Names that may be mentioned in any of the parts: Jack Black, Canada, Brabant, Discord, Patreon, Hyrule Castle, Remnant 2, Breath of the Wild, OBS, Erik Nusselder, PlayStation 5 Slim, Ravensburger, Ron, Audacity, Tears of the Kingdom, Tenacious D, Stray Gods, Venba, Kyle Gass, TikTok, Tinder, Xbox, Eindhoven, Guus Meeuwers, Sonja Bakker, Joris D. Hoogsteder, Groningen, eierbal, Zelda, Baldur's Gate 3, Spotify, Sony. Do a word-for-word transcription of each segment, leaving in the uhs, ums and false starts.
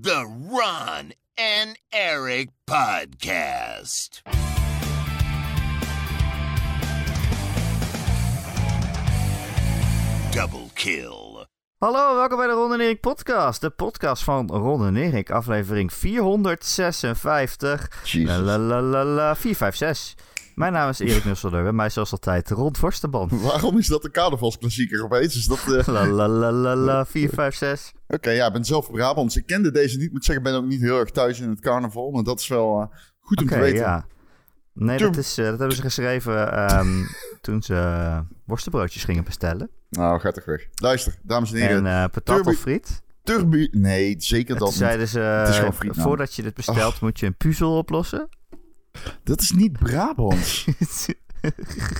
The Ron and Erik Podcast. Double kill. Hallo, welkom bij de Ron en Erik Podcast. De podcast van Ron en Erik, aflevering vierhonderdzesenvijftig. Jesus. La, la, la, la, vier vijf zes. Mijn naam is Erik Nusselder, bij mij zoals altijd Ron Vorstenban. Waarom is dat de carnavalsklassieker opeens? Is dat de... la, la, la, la, la, vier vijf zes. Oké, okay, ja, ik ben zelf Brabant. Ik kende deze niet, moet zeggen, ik ben ook niet heel erg thuis in het carnaval. Maar dat is wel uh, goed om okay, te weten. Ja. Nee, dat, is, uh, dat hebben ze geschreven um, toen ze uh, worstenbroodjes gingen bestellen. Nou, gaat toch weg. Luister, dames en heren. En uh, patatenfriet. Turbu... Nee, zeker dat niet. Zeiden ze, het is gewoon friet, nou. Voordat je dit bestelt, oh. moet je een puzzel oplossen. Dat is niet Brabants.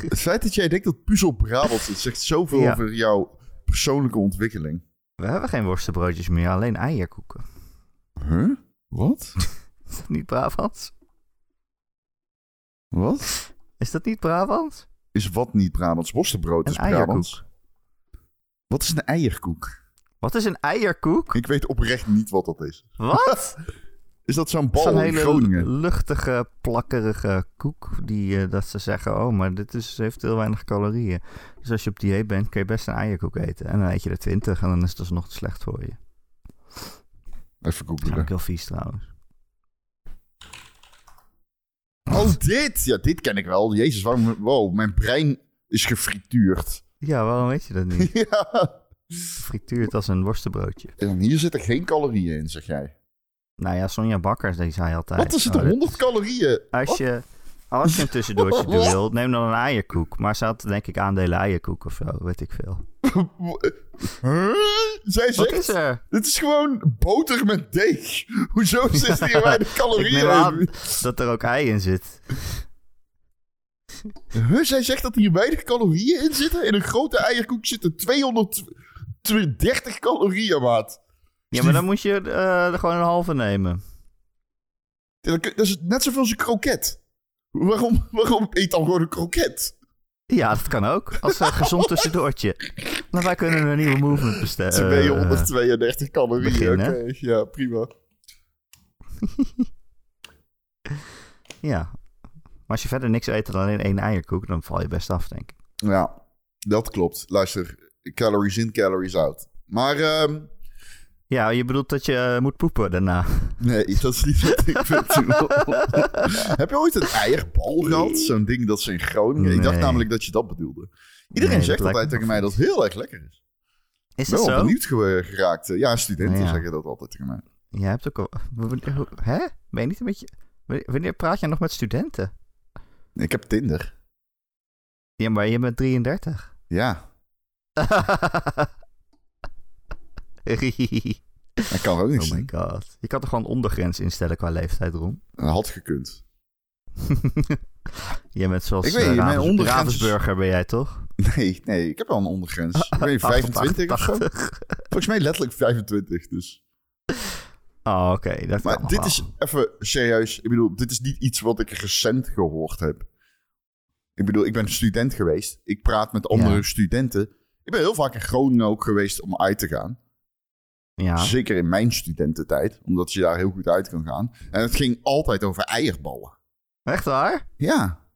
Het feit dat jij denkt dat puzzel Brabants is, zegt zoveel ja. over jouw persoonlijke ontwikkeling. We hebben geen worstenbroodjes meer, alleen eierkoeken. Huh? Wat? Is dat niet Brabants? Wat? Is dat niet Brabants? Is wat niet Brabants? Worstenbrood is Brabants. Wat is een eierkoek? Wat is een eierkoek? Ik weet oprecht niet wat dat is. Wat? Is dat zo'n bal in Groningen? Zo'n hele luchtige, plakkerige koek. Die, uh, dat ze zeggen, oh, maar dit is, heeft heel weinig calorieën. Dus als je op dieet bent, kun je best een eierkoek eten. En dan eet je er twintig en dan is het alsnog te slecht voor je. Even googlen. Dat is ook heel vies trouwens. Oh, dit! Ja, dit ken ik wel. Jezus, waarom... Wow, mijn brein is gefrituurd. Ja, waarom weet je dat niet? Ja. Frituurd als een worstenbroodje. En hier zitten geen calorieën in, zeg jij. Nou ja, Sonja Bakker, die zei altijd... Wat is het, oh, honderd calorieën? Als je, als je een tussendoortje wilt, neem dan een eierkoek. Maar ze had denk ik aandelen eierkoek of zo, weet ik veel. Huh? Zij zegt, wat is er? Dit is gewoon boter met deeg. Hoezo zit hier weinig calorieën? Ik neem aan dat er ook ei in zit. Huh? Zij zegt dat hier weinig calorieën in zitten? In een grote eierkoek zitten tweehonderddertig calorieën, maat. Ja, maar dan moet je uh, er gewoon een halve nemen. Dat is net zoveel als een kroket. Waarom, waarom eet dan gewoon een kroket? Ja, dat kan ook. Als een gezond tussendoortje. Maar wij kunnen een nieuwe movement bestellen. tweehonderdtweeëndertig calorieën. Oké, okay. Ja, prima. Ja. Maar als je verder niks eet dan alleen één eierkoek, dan val je best af, denk ik. Ja, dat klopt. Luister, calories in, calories out. Maar... Um... Ja, je bedoelt dat je moet poepen daarna. Nee, dat is niet wat ik vind. Heb je ooit een eierbal gehad? Zo'n ding dat ze in Groningen... Nee. Ik dacht namelijk dat je dat bedoelde. Iedereen nee, zegt altijd tegen mij dat het heel erg lekker is. Is dat zo? Ik ben benieuwd geraakt. Ja, studenten nou ja. zeggen dat altijd tegen mij. Jij hebt ook al... Hè? Ben je niet een beetje... Wanneer praat jij nog met studenten? Ik heb Tinder. Ja, maar je bent drieëndertig. Ja. Dat kan ook niet. Oh my god. Je kan toch gewoon een ondergrens instellen qua leeftijd, Ron? Had gekund. Jij bent zoals ik weet, uh, Ravens, ondergrens... Ravensburger ben jij toch? Nee, nee, ik heb wel een ondergrens. Ik ben vijfentwintig of zo. Volgens mij letterlijk vijfentwintig, dus... Oh, oké. Okay, dat maar kan dit wel. Is even serieus. Ik bedoel, dit is niet iets wat ik recent gehoord heb. Ik bedoel, ik ben student geweest. Ik praat met andere ja. studenten. Ik ben heel vaak in Groningen ook geweest om uit te gaan. Ja. Zeker in mijn studententijd, omdat je daar heel goed uit kan gaan. En het ging altijd over eierballen. Echt waar? Ja.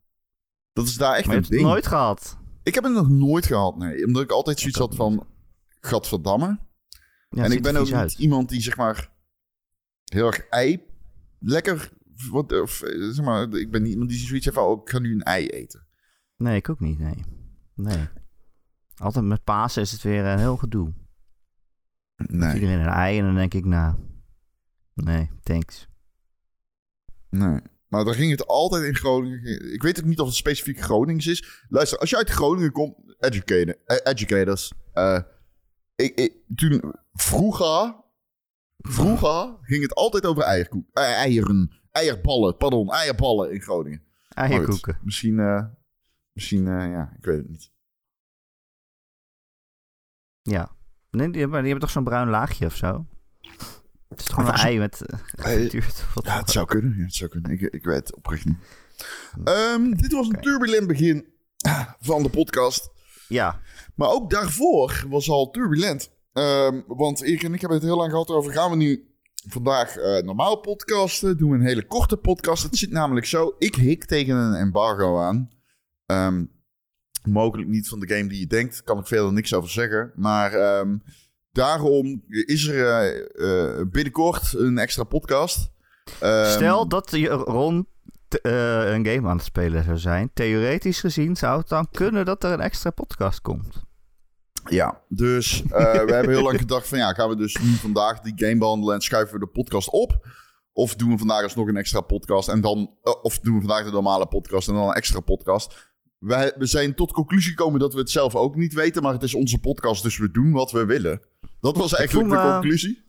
Dat is daar echt maar een ding. Maar je hebt het nooit gehad? Ik heb het nog nooit gehad, nee. Omdat ik altijd zoiets had van... Gadverdamme. Ja, en ik ben ook niet iemand die, zeg maar... Heel erg ei... Lekker... Wat, of, zeg maar, ik ben niet iemand die zoiets heeft van... Oh, ik ga nu een ei eten. Nee, ik ook niet, nee. Nee. Altijd met Pasen is het weer een heel gedoe. Nee. Iedereen een ei en dan denk ik, nou... Nee, thanks. Nee. Maar daar ging het altijd in Groningen... Ik weet ook niet of het specifiek Gronings is. Luister, als je uit Groningen komt... Educator, educators. Uh, ik, ik, toen vroeger... Vroeger ging het altijd over eierkoek, uh, eieren. Eierballen, pardon. Eierballen in Groningen. Eierkoeken. Ooit. Misschien, uh, misschien uh, ja, ik weet het niet. Ja. Nee, die hebben, die hebben toch zo'n bruin laagje of zo? Het is toch gewoon een ei met... Gestuurd, uh, ja, het zou kunnen. Ja, het zou kunnen. Ik, ik weet het oprecht niet. Um, dit was een okay. turbulent begin van de podcast. Ja. Maar ook daarvoor was al turbulent. Um, want Erik en ik hebben het heel lang gehad over... Gaan we nu vandaag uh, normaal podcasten. Doen we een hele korte podcast. Het zit namelijk zo. Ik hik tegen een embargo aan. Um, mogelijk niet van de game die je denkt. Kan ik verder niks over zeggen. Maar um, daarom is er uh, uh, binnenkort een extra podcast. Um, Stel dat je Ron... Te, uh, een game aan het spelen zou zijn. Theoretisch gezien zou het dan kunnen dat er een extra podcast komt. Ja, dus uh, we hebben heel lang gedacht van ja, gaan we dus nu vandaag die game behandelen en schuiven we de podcast op? Of doen we vandaag alsnog een extra podcast en dan, uh, of doen we vandaag de normale podcast en dan een extra podcast? Wij, we zijn tot conclusie gekomen dat we het zelf ook niet weten, maar het is onze podcast, dus we doen wat we willen. Dat was eigenlijk voel, uh, de conclusie.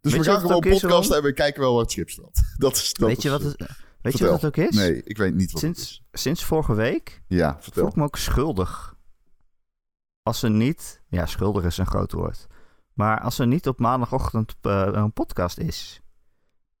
Dus we gaan gewoon podcasten en we kijken wel waar het schip staat. Dat is, dat weet is, je wat het... Weet vertel. Je wat dat ook is? Nee, ik weet niet wat sinds, het is. Sinds vorige week ja, voel ik me ook schuldig. Als ze niet... Ja, schuldig is een groot woord. Maar als er niet op maandagochtend uh, een podcast is.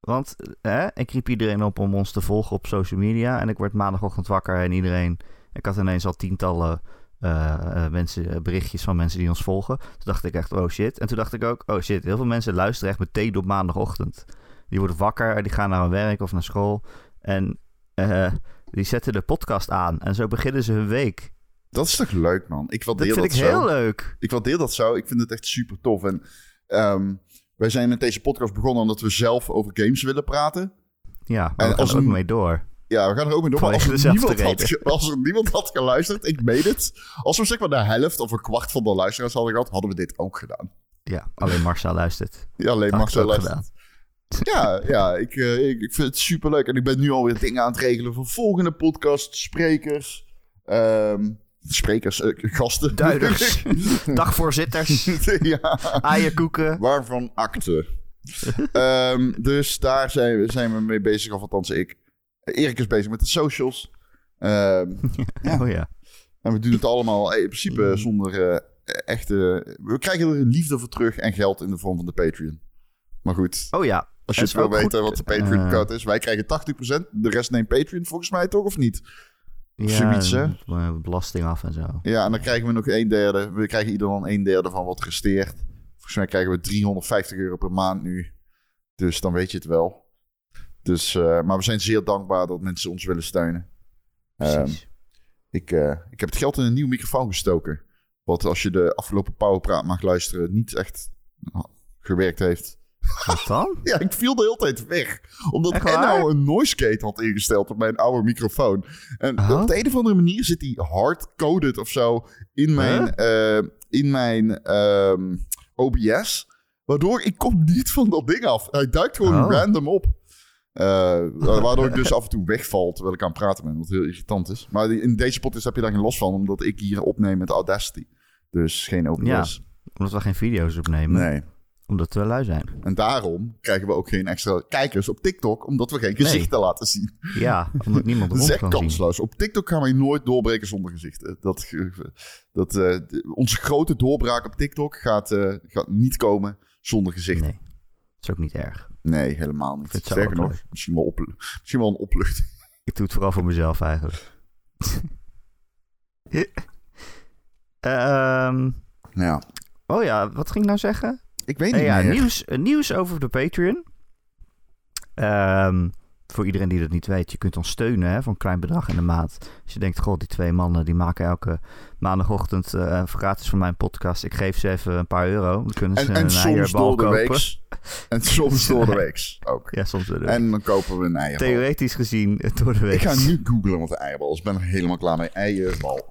Want eh, ik riep iedereen op om ons te volgen op social media. En ik werd maandagochtend wakker en iedereen... Ik had ineens al tientallen uh, mensen, berichtjes van mensen die ons volgen. Toen dacht ik echt, oh shit. En toen dacht ik ook, oh shit. Heel veel mensen luisteren echt meteen op maandagochtend. Die worden wakker en die gaan naar hun werk of naar school... En uh, die zetten de podcast aan. En zo beginnen ze hun week. Dat is toch leuk, man? Ik waardeer dat, vind dat ik zo. Heel leuk. Ik waardeer dat zo. Ik vind het echt super tof. En um, wij zijn met deze podcast begonnen omdat we zelf over games willen praten. Ja, maar en we gaan als er ook een... mee door. Ja, we gaan er ook mee door. Maar als, er niemand had ge... als er niemand had geluisterd, ik meen het. Als we zeg maar de helft of een kwart van de luisteraars hadden gehad, hadden we dit ook gedaan. Ja, alleen Marcia luistert. Ja, alleen Marcia luistert. Gedaan. Ja, ja ik, uh, ik, ik vind het superleuk. En ik ben nu alweer dingen aan het regelen voor volgende podcast. Sprekers. Um, sprekers, uh, gasten. Duiders. Dagvoorzitters. Ja. Aaierkoeken. Waarvan akte. um, dus daar zijn we, zijn we mee bezig. Of althans ik. Erik is bezig met de socials. Um, ja. Oh ja. En we doen het allemaal in principe zonder uh, echte... We krijgen er liefde voor terug en geld in de vorm van de Patreon. Maar goed. Oh ja. Als je wil weten wat de Patreon-code uh, is. Wij krijgen tachtig procent. De rest neemt Patreon volgens mij toch, of niet? Of ja, zoiets, hè? Belasting af en zo. Ja, en dan krijgen we nog een derde. We krijgen ieder dan een derde van wat resteert. Volgens mij krijgen we driehonderdvijftig euro per maand nu. Dus dan weet je het wel. Dus, uh, maar we zijn zeer dankbaar dat mensen ons willen steunen. Precies. Um, ik, uh, ik heb het geld in een nieuw microfoon gestoken. Wat als je de afgelopen Powerpraat mag luisteren... niet echt oh, gewerkt heeft... Wat dan? Ja, ik viel de hele tijd weg. Omdat ik nou een noise gate had ingesteld op mijn oude microfoon. En uh-huh. op de een of andere manier zit die hardcoded of zo in mijn, huh? uh, in mijn um, O B S. Waardoor ik kom niet van dat ding af. Hij duikt gewoon oh. random op. Uh, waardoor ik dus af en toe wegval terwijl ik aan het praten ben. Wat heel irritant is. Maar in deze podcast heb je daar geen last van. Omdat ik hier opneem met Audacity. Dus geen O B S. Ja, omdat we geen video's opnemen. Nee. Omdat we lui zijn. En daarom krijgen we ook geen extra kijkers op TikTok... omdat we geen gezichten nee. laten zien. Ja, omdat niemand rond kan zien. Dat is kansloos. Op TikTok gaan wij nooit doorbreken zonder gezichten. Dat, dat, uh, onze grote doorbraak op TikTok gaat, uh, gaat niet komen zonder gezichten. Nee, dat is ook niet erg. Nee, helemaal niet. Het Sterker nog, leuk. Misschien wel, oplu- misschien wel een opluchting. Ik doe het vooral voor mezelf eigenlijk. uh, um... ja. Oh ja, wat ging ik nou zeggen? Ik weet niet ja, meer. Nieuws, nieuws over de Patreon. Um, voor iedereen die dat niet weet. Je kunt ons steunen hè, voor een klein bedrag in de maand. Als je denkt, god, die twee mannen die maken elke maandagochtend uh, gratis van mijn podcast. Ik geef ze even een paar euro. Dan kunnen ze en, en een eierbal kopen. En soms door de week ook. Ja, soms door de week. En dan kopen we een eierbal. Theoretisch gezien door de week. Ik ga nu googlen wat eierbal is. Ik ben er helemaal klaar mee. Eierbal.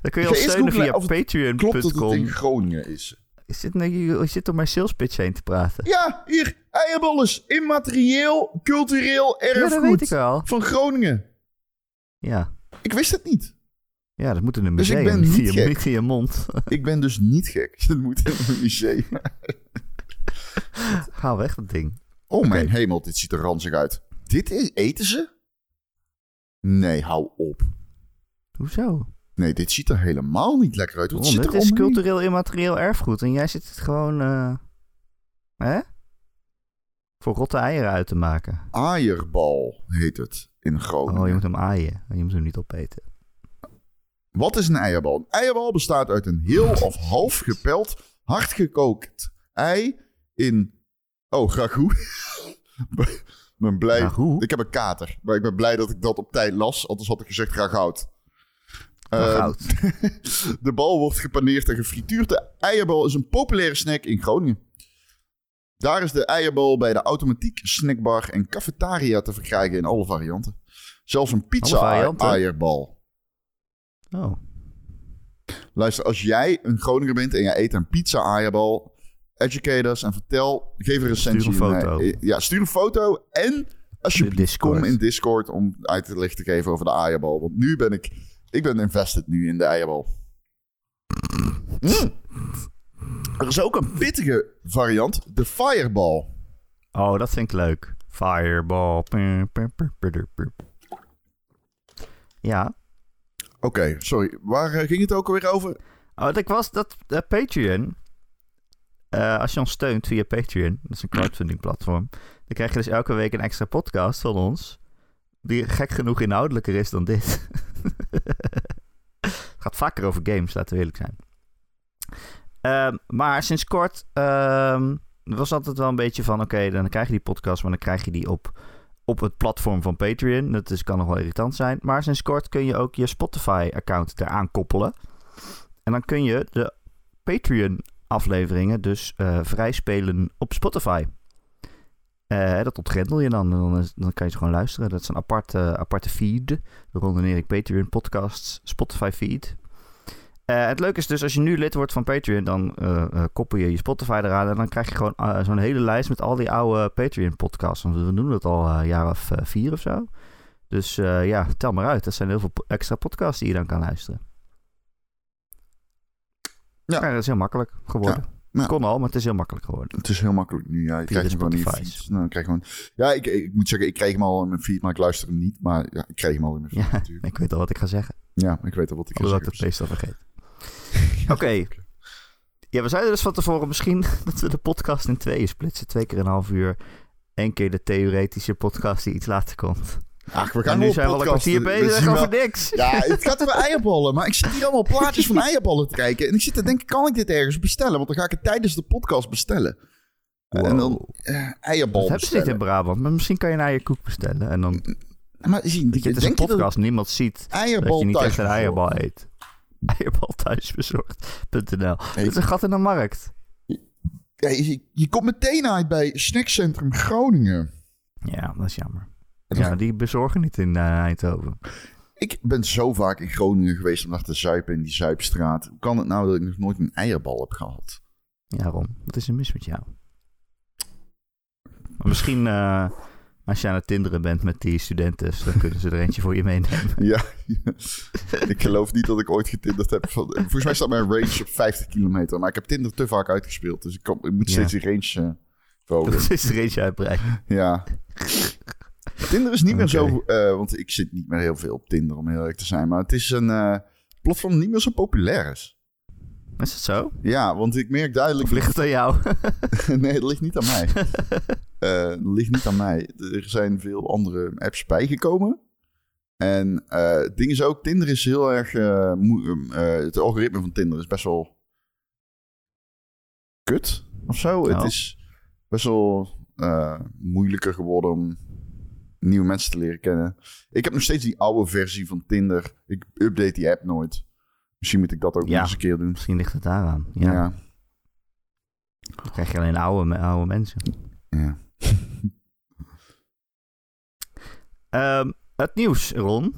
Dan kun je ons steunen via patreon punt com. Klopt dat het in Groningen is. Je zit om mijn sales pitch heen te praten. Ja, hier. Eierbal is immaterieel, cultureel erfgoed. Ja, dat weet ik wel. Van Groningen. Ja. Ik wist het niet. Ja, dat moet in een museum. Dus ik ben niet gek. Niet in je mond. Ik ben dus niet gek. Dat moet in een museum. Haal weg dat ding. Oh okay. Mijn hemel, dit ziet er ranzig uit. Dit is, eten ze? Nee, hou op. Hoezo? Nee, dit ziet er helemaal niet lekker uit. Wat oh, zit er dit is cultureel immaterieel erfgoed. En jij zit het gewoon... Uh, hè? Voor rotte eieren uit te maken. Aaierbal heet het in Groningen. Oh, je moet hem aaien. Je moet hem niet opeten. Wat is een eierbal? Een eierbal bestaat uit een heel of half gepeld, hardgekookt ei in Oh, graag hoe? ben blij. Graag hoe? Ik heb een kater. Maar ik ben blij dat ik dat op tijd las. Anders had ik gezegd graag hout. Uh, goud. De bal wordt gepaneerd en gefrituurd. De eierbal is een populaire snack in Groningen. Daar is de eierbal bij de automatiek snackbar en cafetaria te verkrijgen in alle varianten. Zelfs een pizza-eierbal. Oh. Luister, als jij een Groninger bent en jij eet een pizza-eierbal, educators en vertel, geef een recensie. Stuur een foto. Mij. Ja, stuur een foto en alsjeblieft kom in Discord om uitleg te geven over de eierbal. Want nu ben ik... Ik ben invested nu in de eierbal. Mm. Er is ook een pittige variant, de fireball. Oh, dat vind ik leuk. Fireball. Ja. Oké, okay, sorry. Waar ging het ook alweer over? Oh, dat was dat uh, Patreon. Uh, als je ons steunt via Patreon, dat is een crowdfunding platform, dan krijg je dus elke week een extra podcast van ons. Die gek genoeg inhoudelijker is dan dit. Het gaat vaker over games, laten we eerlijk zijn. Um, maar sinds kort um, was altijd wel een beetje van... Oké, okay, dan krijg je die podcast, maar dan krijg je die op, op het platform van Patreon. Dat is, kan nog wel irritant zijn. Maar sinds kort kun je ook je Spotify-account eraan koppelen. En dan kun je de Patreon-afleveringen dus uh, vrijspelen op Spotify. Uh, dat ontgrendel je dan. Dan, is, dan kan je ze gewoon luisteren. Dat is een aparte, aparte feed. De Ron en Erik Patreon podcasts. Spotify feed. Uh, het leuke is dus, als je nu lid wordt van Patreon, dan uh, uh, koppel je je Spotify eraan. En dan krijg je gewoon uh, zo'n hele lijst met al die oude Patreon podcasts. Want we doen dat al een uh, jaar of uh, vier of zo. Dus uh, ja, tel maar uit. Dat zijn heel veel po- extra podcasts die je dan kan luisteren. Ja, ja dat is heel makkelijk geworden. Ja. Nou, kon al, maar het is heel makkelijk geworden. Het is heel makkelijk nu, ja. Je krijgt hem gewoon in je feed. Nou, krijg gewoon... Ja, ik, ik moet zeggen, ik kreeg hem al in mijn feed, maar ik luister hem niet. Maar ja, ik kreeg hem al in mijn feed ja, natuurlijk. Ik weet al wat ik ga zeggen. Ja, ik weet al wat ik ga zeggen. Omdat het meestal vergeet. Oké. Okay. Ja, we zeiden dus van tevoren misschien dat we de podcast in tweeën splitsen. Twee keer een half uur. Eén keer de theoretische podcast die iets later komt. Ach, we gaan en nu zijn we al een kwartier bezig over wel... niks. Ja, het gaat over eierballen. Maar ik zit hier allemaal plaatjes van eierballen te kijken. En ik zit te denken, kan ik dit ergens bestellen? Want dan ga ik het tijdens de podcast bestellen. Wow. En dan uh, eierbal dat bestellen. Dat hebben ze niet in Brabant. Maar misschien kan je een eierkoek bestellen. En dan... Maar zie, dat je, het is een podcast, dat niemand ziet dat je niet echt een eierbal bezorgd. Eet. eierbal thuisbezorgd punt n l Dat is een gat in de markt. Je, je, je komt meteen uit bij Snackcentrum Groningen. Ja, dat is jammer. Ja, die bezorgen niet in Eindhoven. Ik ben zo vaak in Groningen geweest om naar te zuipen in die Zuipstraat. Hoe kan het nou dat ik nog nooit een eierbal heb gehad? Ja, Ron, wat is er mis met jou? Maar misschien uh, als je aan het tinderen bent met die studenten, dan kunnen ze er eentje voor je meenemen. Ja, ja, ik geloof niet dat ik ooit getinderd heb. Volgens mij staat mijn range op vijftig kilometer. Maar ik heb Tinder te vaak uitgespeeld. Dus ik, kan, ik moet steeds ja. die range uh, verhogen. Dat is de range uitbreiden. Ja. Tinder is niet okay. meer zo... Uh, want ik zit niet meer heel veel op Tinder, om heel eerlijk te zijn. Maar het is een uh, platform die niet meer zo populair is. Is het zo? Ja, want ik merk duidelijk... Of ligt het aan jou? Nee, het ligt niet aan mij. uh, het ligt niet aan mij. Er zijn veel andere apps bijgekomen. En uh, het ding is ook, Tinder is heel erg... Uh, mo- uh, het algoritme van Tinder is best wel... kut, of zo. Oh. Het is best wel uh, moeilijker geworden om... nieuwe mensen te leren kennen. Ik heb nog steeds die oude versie van Tinder. Ik update die app nooit. Misschien moet ik dat ook ja, nog eens een keer doen. Misschien ligt het daaraan. Ja. ja. Dan krijg je alleen oude, oude mensen. Ja. um, het nieuws, Ron.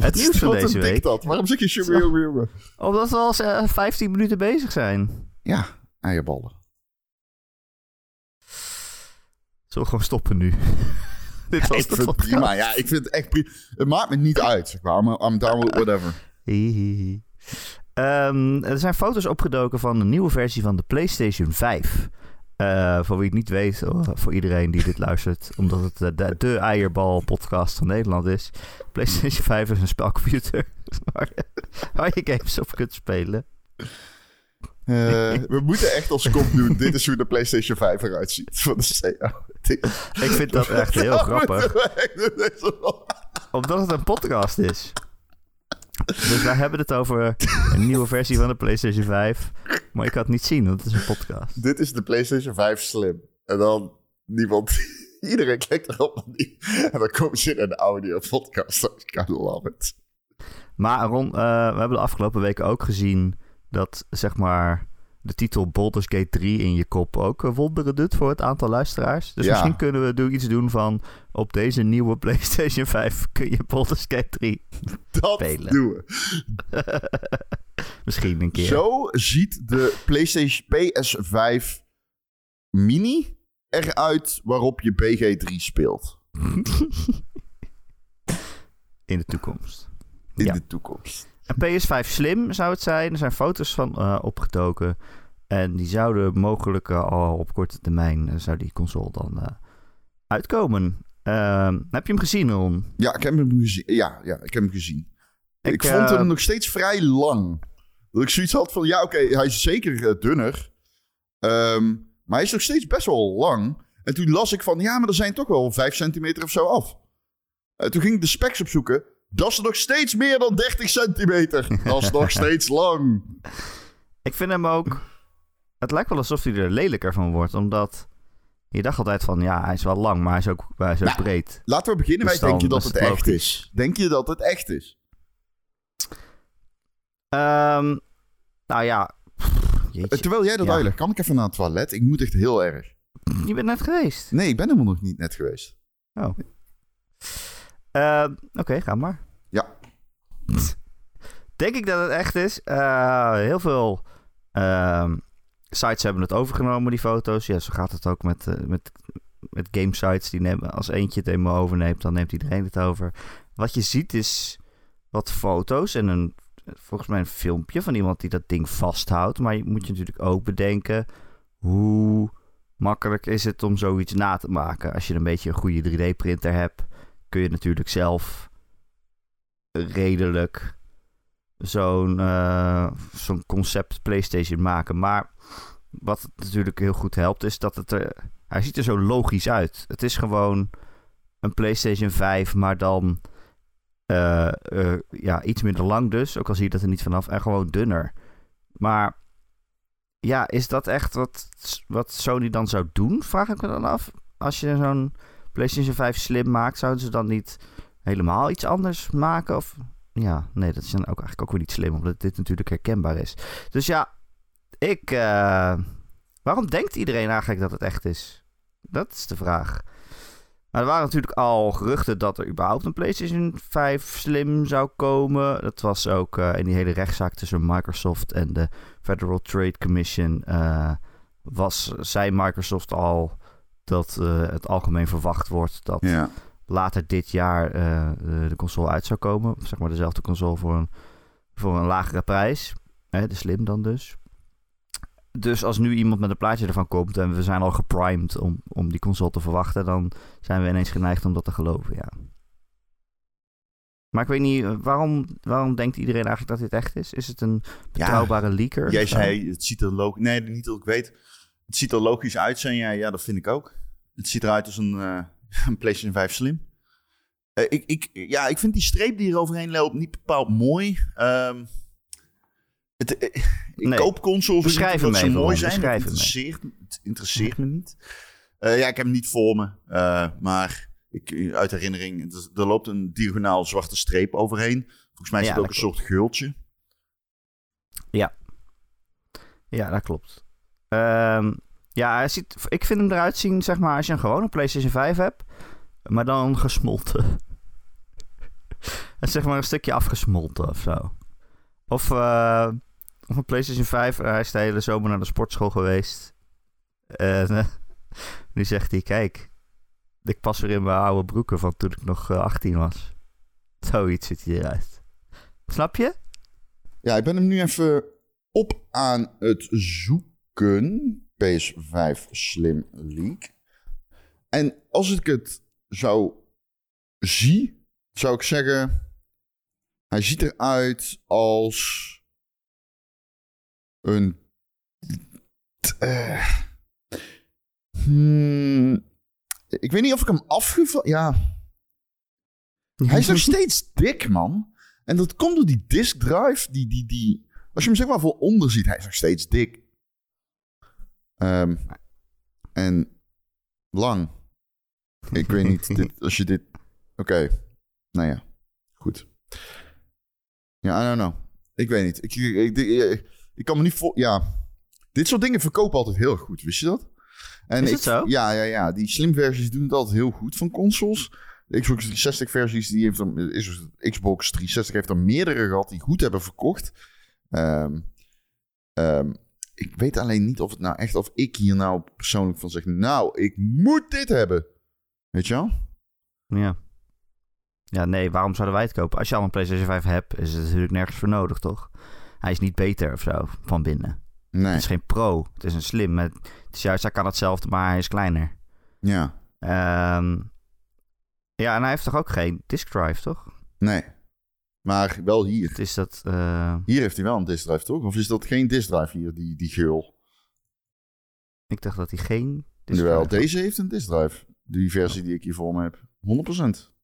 Het nieuws van deze week. Dat? Waarom zit je shubber? Omdat we al uh, vijftien minuten bezig zijn. Ja, eierballen. Zullen we gewoon stoppen nu? Dit ja, was ik vind het prima. Ja, ik vind het echt prima. Het maakt me niet uit, zeg maar. I'm, I'm down with whatever. um, er zijn foto's opgedoken van een nieuwe versie van de PlayStation vijf. Uh, voor wie het niet weet, oh, voor iedereen die dit luistert, omdat het uh, de, de eierbal-podcast van Nederland is. PlayStation vijf is een spelcomputer waar, waar je games op kunt spelen. Uh, we moeten echt als kop doen. Dit is hoe de PlayStation vijf eruit ziet. Van de C A. Ik vind dat echt heel grappig. Omdat het een podcast is. Dus wij hebben het over een nieuwe versie van de PlayStation vijf. Maar ik kan het niet zien, want het is een podcast. Dit is de PlayStation vijf Slim. En dan niemand... Iedereen klikt erop. En dan komen ze in een audio podcast. I love it. Maar Ron, uh, we hebben de afgelopen weken ook gezien... dat zeg maar de titel Baldur's Gate drie in je kop ook wonderen doet voor het aantal luisteraars. Dus ja. Misschien kunnen we do- iets doen van... op deze nieuwe PlayStation vijf kun je Baldur's Gate drie dat spelen. Doen we. Misschien een keer. Zo ziet de PlayStation P S vijf Mini eruit waarop je B G drie speelt. In de toekomst. In ja. de toekomst. Een P S vijf Slim zou het zijn. Er zijn foto's van uh, opgedoken. En die zouden mogelijk uh, al op korte termijn... Uh, zou die console dan uh, uitkomen. Uh, heb je hem gezien, Ron? Ja, ik heb hem gezien. Ja, ja, ik heb hem gezien. Ik, ik vond uh, hem nog steeds vrij lang. Dat ik zoiets had van... Ja, oké, okay, hij is zeker uh, dunner. Um, maar hij is nog steeds best wel lang. En toen las ik van... Ja, maar er zijn toch wel vijf centimeter of zo af. Uh, toen ging ik de specs opzoeken... Dat is nog steeds meer dan dertig centimeter. Dat is nog steeds lang. Ik vind hem ook... Het lijkt wel alsof hij er lelijker van wordt. Omdat je dacht altijd van... Ja, hij is wel lang, maar hij is ook, hij is ook nou, breed. Laten we beginnen bij... Denk je dat het echt is? Denk je dat het echt is? Um, nou ja... Jeetje. Terwijl jij dat ja. uitlegt, kan ik even naar het toilet? Ik moet echt heel erg. Je bent net geweest? Nee, ik ben helemaal nog niet net geweest. Oh. Uh, Oké, okay, ga maar. Ja. Denk ik dat het echt is? Uh, heel veel uh, sites hebben het overgenomen, die foto's. Ja, zo gaat het ook met, uh, met, met gamesites. Die nemen, als eentje het eenmaal overneemt, dan neemt iedereen het over. Wat je ziet is wat foto's en een, volgens mij een filmpje van iemand die dat ding vasthoudt. Maar je moet je natuurlijk ook bedenken hoe makkelijk is het om zoiets na te maken. Als je een beetje een goede drie D-printer hebt... kun je natuurlijk zelf redelijk zo'n, uh, zo'n concept PlayStation maken. Maar wat natuurlijk heel goed helpt is dat het er... Hij ziet er zo logisch uit. Het is gewoon een PlayStation vijf, maar dan uh, uh, ja, iets minder lang dus. Ook al zie je dat er niet vanaf. En gewoon dunner. Maar ja, is dat echt wat, wat Sony dan zou doen? Vraag ik me dan af. Als je zo'n... PlayStation vijf Slim maakt, zouden ze dan niet helemaal iets anders maken? Of ja, nee, dat is dan ook eigenlijk ook weer niet slim, omdat dit natuurlijk herkenbaar is. Dus ja, ik... Uh... Waarom denkt iedereen eigenlijk dat het echt is? Dat is de vraag. Maar er waren natuurlijk al geruchten dat er überhaupt een PlayStation vijf Slim zou komen. Dat was ook uh, in die hele rechtszaak tussen Microsoft en de Federal Trade Commission. Uh, was, zei Microsoft al... dat uh, het algemeen verwacht wordt dat ja. later dit jaar uh, de console uit zou komen. Zeg maar dezelfde console voor een, voor een lagere prijs. Hè, de Slim dan dus. Dus als nu iemand met een plaatje ervan komt... en we zijn al geprimed om, om die console te verwachten... dan zijn we ineens geneigd om dat te geloven, ja. Maar ik weet niet, waarom, waarom denkt iedereen eigenlijk dat dit echt is? Is het een betrouwbare ja, leaker? Jij zei, het ziet er logisch... Nee, niet dat ik weet... Het ziet er logisch uit, zijn jij? Ja, ja, dat vind ik ook. Het ziet eruit als een, uh, een PlayStation vijf Slim. Uh, ik, ik, ja, ik vind die streep die er overheen loopt niet bepaald mooi. Um, het, uh, ik nee. koop consoles Beschrijf niet dat ze mooi zijn. Het interesseert, het interesseert me niet. Uh, ja, ik heb hem niet voor me. Uh, maar ik, uit herinnering, er, er loopt een diagonaal zwarte streep overheen. Volgens mij is ja, het ook een klopt. soort geultje. Ja. Ja, dat klopt. Um, ja, hij ziet, ik vind hem eruit zien, zeg maar, als je een gewone PlayStation vijf hebt, maar dan gesmolten. Het is zeg maar een stukje afgesmolten of zo. Of, uh, of een PlayStation vijf, hij is de hele zomer naar de sportschool geweest. En uh, nu zegt hij, kijk, ik pas weer in mijn oude broeken van toen ik nog uh, achttien was. Zoiets ziet hij eruit. Snap je? Ja, ik ben hem nu even op aan het zoeken. P S vijf Slim League. En als ik het zou zie, zou ik zeggen... Hij ziet eruit als... Een... Uh, hmm, ik weet niet of ik hem afgevallen... Ja. Hij is nog steeds dik, man. En dat komt door die disk drive. Die, die, die, als je hem zeg maar voor onder ziet, hij is nog steeds dik. Um, en lang. Ik weet niet, dit, als je dit... Oké, okay. nou ja, goed. Ja, yeah, I don't know. Ik weet niet. Ik, ik, ik, ik kan me niet voor... Ja, dit soort dingen verkopen altijd heel goed, wist je dat? En is ik, het zo? Ja, ja, ja. Die slim versies doen het altijd heel goed van consoles. De Xbox driehonderdzestig versies, die heeft dan, is, Xbox driehonderdzestig heeft er meerdere gehad die goed hebben verkocht. Um, um, ik weet alleen niet of het nou echt, of ik hier nou persoonlijk van zeg, nou, ik moet dit hebben. Weet je wel? Ja. Ja, nee, waarom zouden wij het kopen? Als je al een PlayStation vijf hebt, is het natuurlijk nergens voor nodig, toch? Hij is niet beter of zo, van binnen. Nee. Het is geen pro, het is een slim. Het is juist, hij kan hetzelfde, maar hij is kleiner. Ja. Um, ja, en hij heeft toch ook geen disk drive, toch? Nee, maar wel hier. Het is dat, uh... hier heeft hij wel een disk drive, toch? Of is dat geen disk drive hier, die, die geul? Ik dacht dat hij geen disk drive had. Deze heeft een disk drive. Die versie die ik hier voor me heb. honderd procent.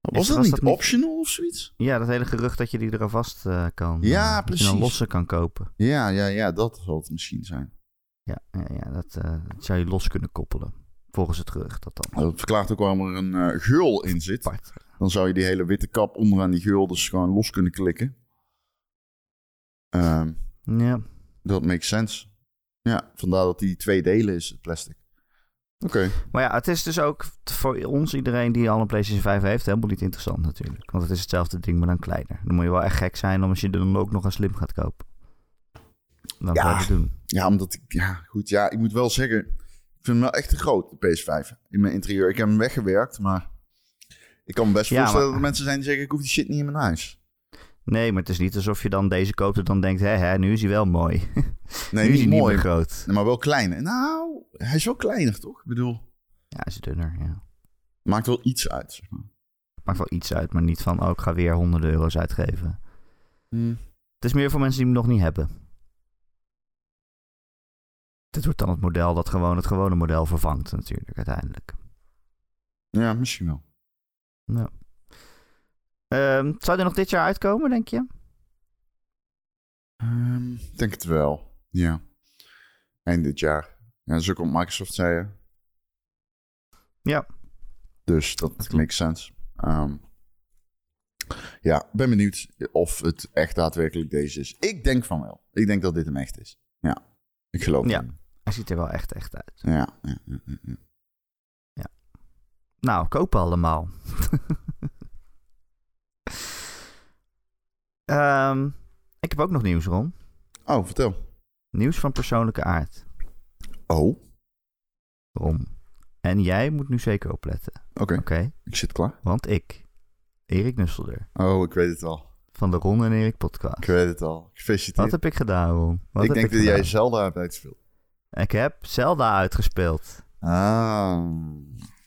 Was dat, dat niet optional niet... of zoiets? Ja, dat hele gerucht dat je die er alvast uh, kan... Ja, uh, precies. En losse kan kopen. Ja, ja, ja, dat zal het misschien zijn. Ja, ja, ja dat, uh, dat zou je los kunnen koppelen. Volgens het gerucht dat dan. Dat verklaart ook waarom er een uh, geul in zit. Part. Dan zou je die hele witte kap onderaan die geul dus gewoon los kunnen klikken. Um, ja. Dat makes sense. Ja, vandaar dat die twee delen is, het plastic. Okay. Maar ja, het is dus ook voor ons, iedereen die al een PlayStation vijf heeft, helemaal niet interessant natuurlijk. Want het is hetzelfde ding, maar dan kleiner. Dan moet je wel echt gek zijn om als je dan ook nog een slim gaat kopen. Dan kan je het doen. Ja, omdat ik, ja, goed, ja, ik moet wel zeggen, ik vind hem wel echt te groot, de P S vijf, in mijn interieur. Ik heb hem weggewerkt, maar ik kan me best voorstellen ja, maar, dat er mensen zijn die zeggen, ik hoef die shit niet in mijn huis. Nee, maar het is niet alsof je dan deze koopt en dan denkt, hé, hé, nu is hij wel mooi. Nee, nu is hij mooi, niet meer groot. Nee, maar wel klein. Nou, hij is wel kleiner, toch? Ik bedoel... Ja, hij is dunner, ja. Maakt wel iets uit, zeg maar. Maakt wel iets uit, maar niet van, oh, ik ga weer honderden euro's uitgeven. Hmm. Het is meer voor mensen die hem nog niet hebben. Dit wordt dan het model dat gewoon het gewone model vervangt, natuurlijk, uiteindelijk. Ja, misschien wel. Nou. Um, zou er nog dit jaar uitkomen, denk je? Ik um, denk het wel, ja. Eind dit jaar. Ja, dat is ook op Microsoft, zei je. Ja. Dus dat, dat makes sense. Um, ja, ben benieuwd of het echt daadwerkelijk deze is. Ik denk van wel. Ik denk dat dit hem echt is. Ja, ik geloof ja, hem. Hij ziet er wel echt, echt uit. Ja. ja, ja, ja, ja. ja. Nou, kopen allemaal. Um, ik heb ook nog nieuws, Ron. Oh, vertel. Nieuws van persoonlijke aard. Oh. Ron. En jij moet nu zeker opletten. Oké, okay. okay. Ik zit klaar. Want ik, Erik Nusselder. Oh, ik weet het al. Van de Ron en Erik podcast. Ik weet het al. Gefeliciteerd. Wat heb ik gedaan, Ron? Wat ik denk ik dat gedaan? Jij Zelda hebt uitgespeeld. Ik heb Zelda uitgespeeld. Ah...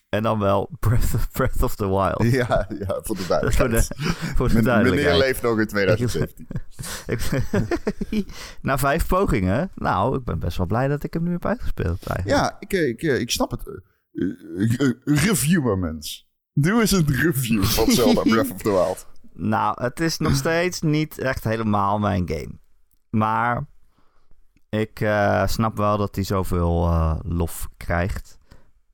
En dan wel Breath of, Breath of the Wild. Ja, ja, voor de duidelijkheid. voor de, voor de Men, duidelijkheid. Meneer leeft nog in twintig zeventien. ik, na vijf pogingen. Nou, ik ben best wel blij dat ik hem nu heb uitgespeeld. Eigenlijk. Ja, ik, ik, ik snap het. Reviewer, mens. Doe eens een review van Zelda Breath of the Wild. Nou, het is nog steeds niet echt helemaal mijn game. Maar ik uh, snap wel dat hij zoveel uh, lof krijgt.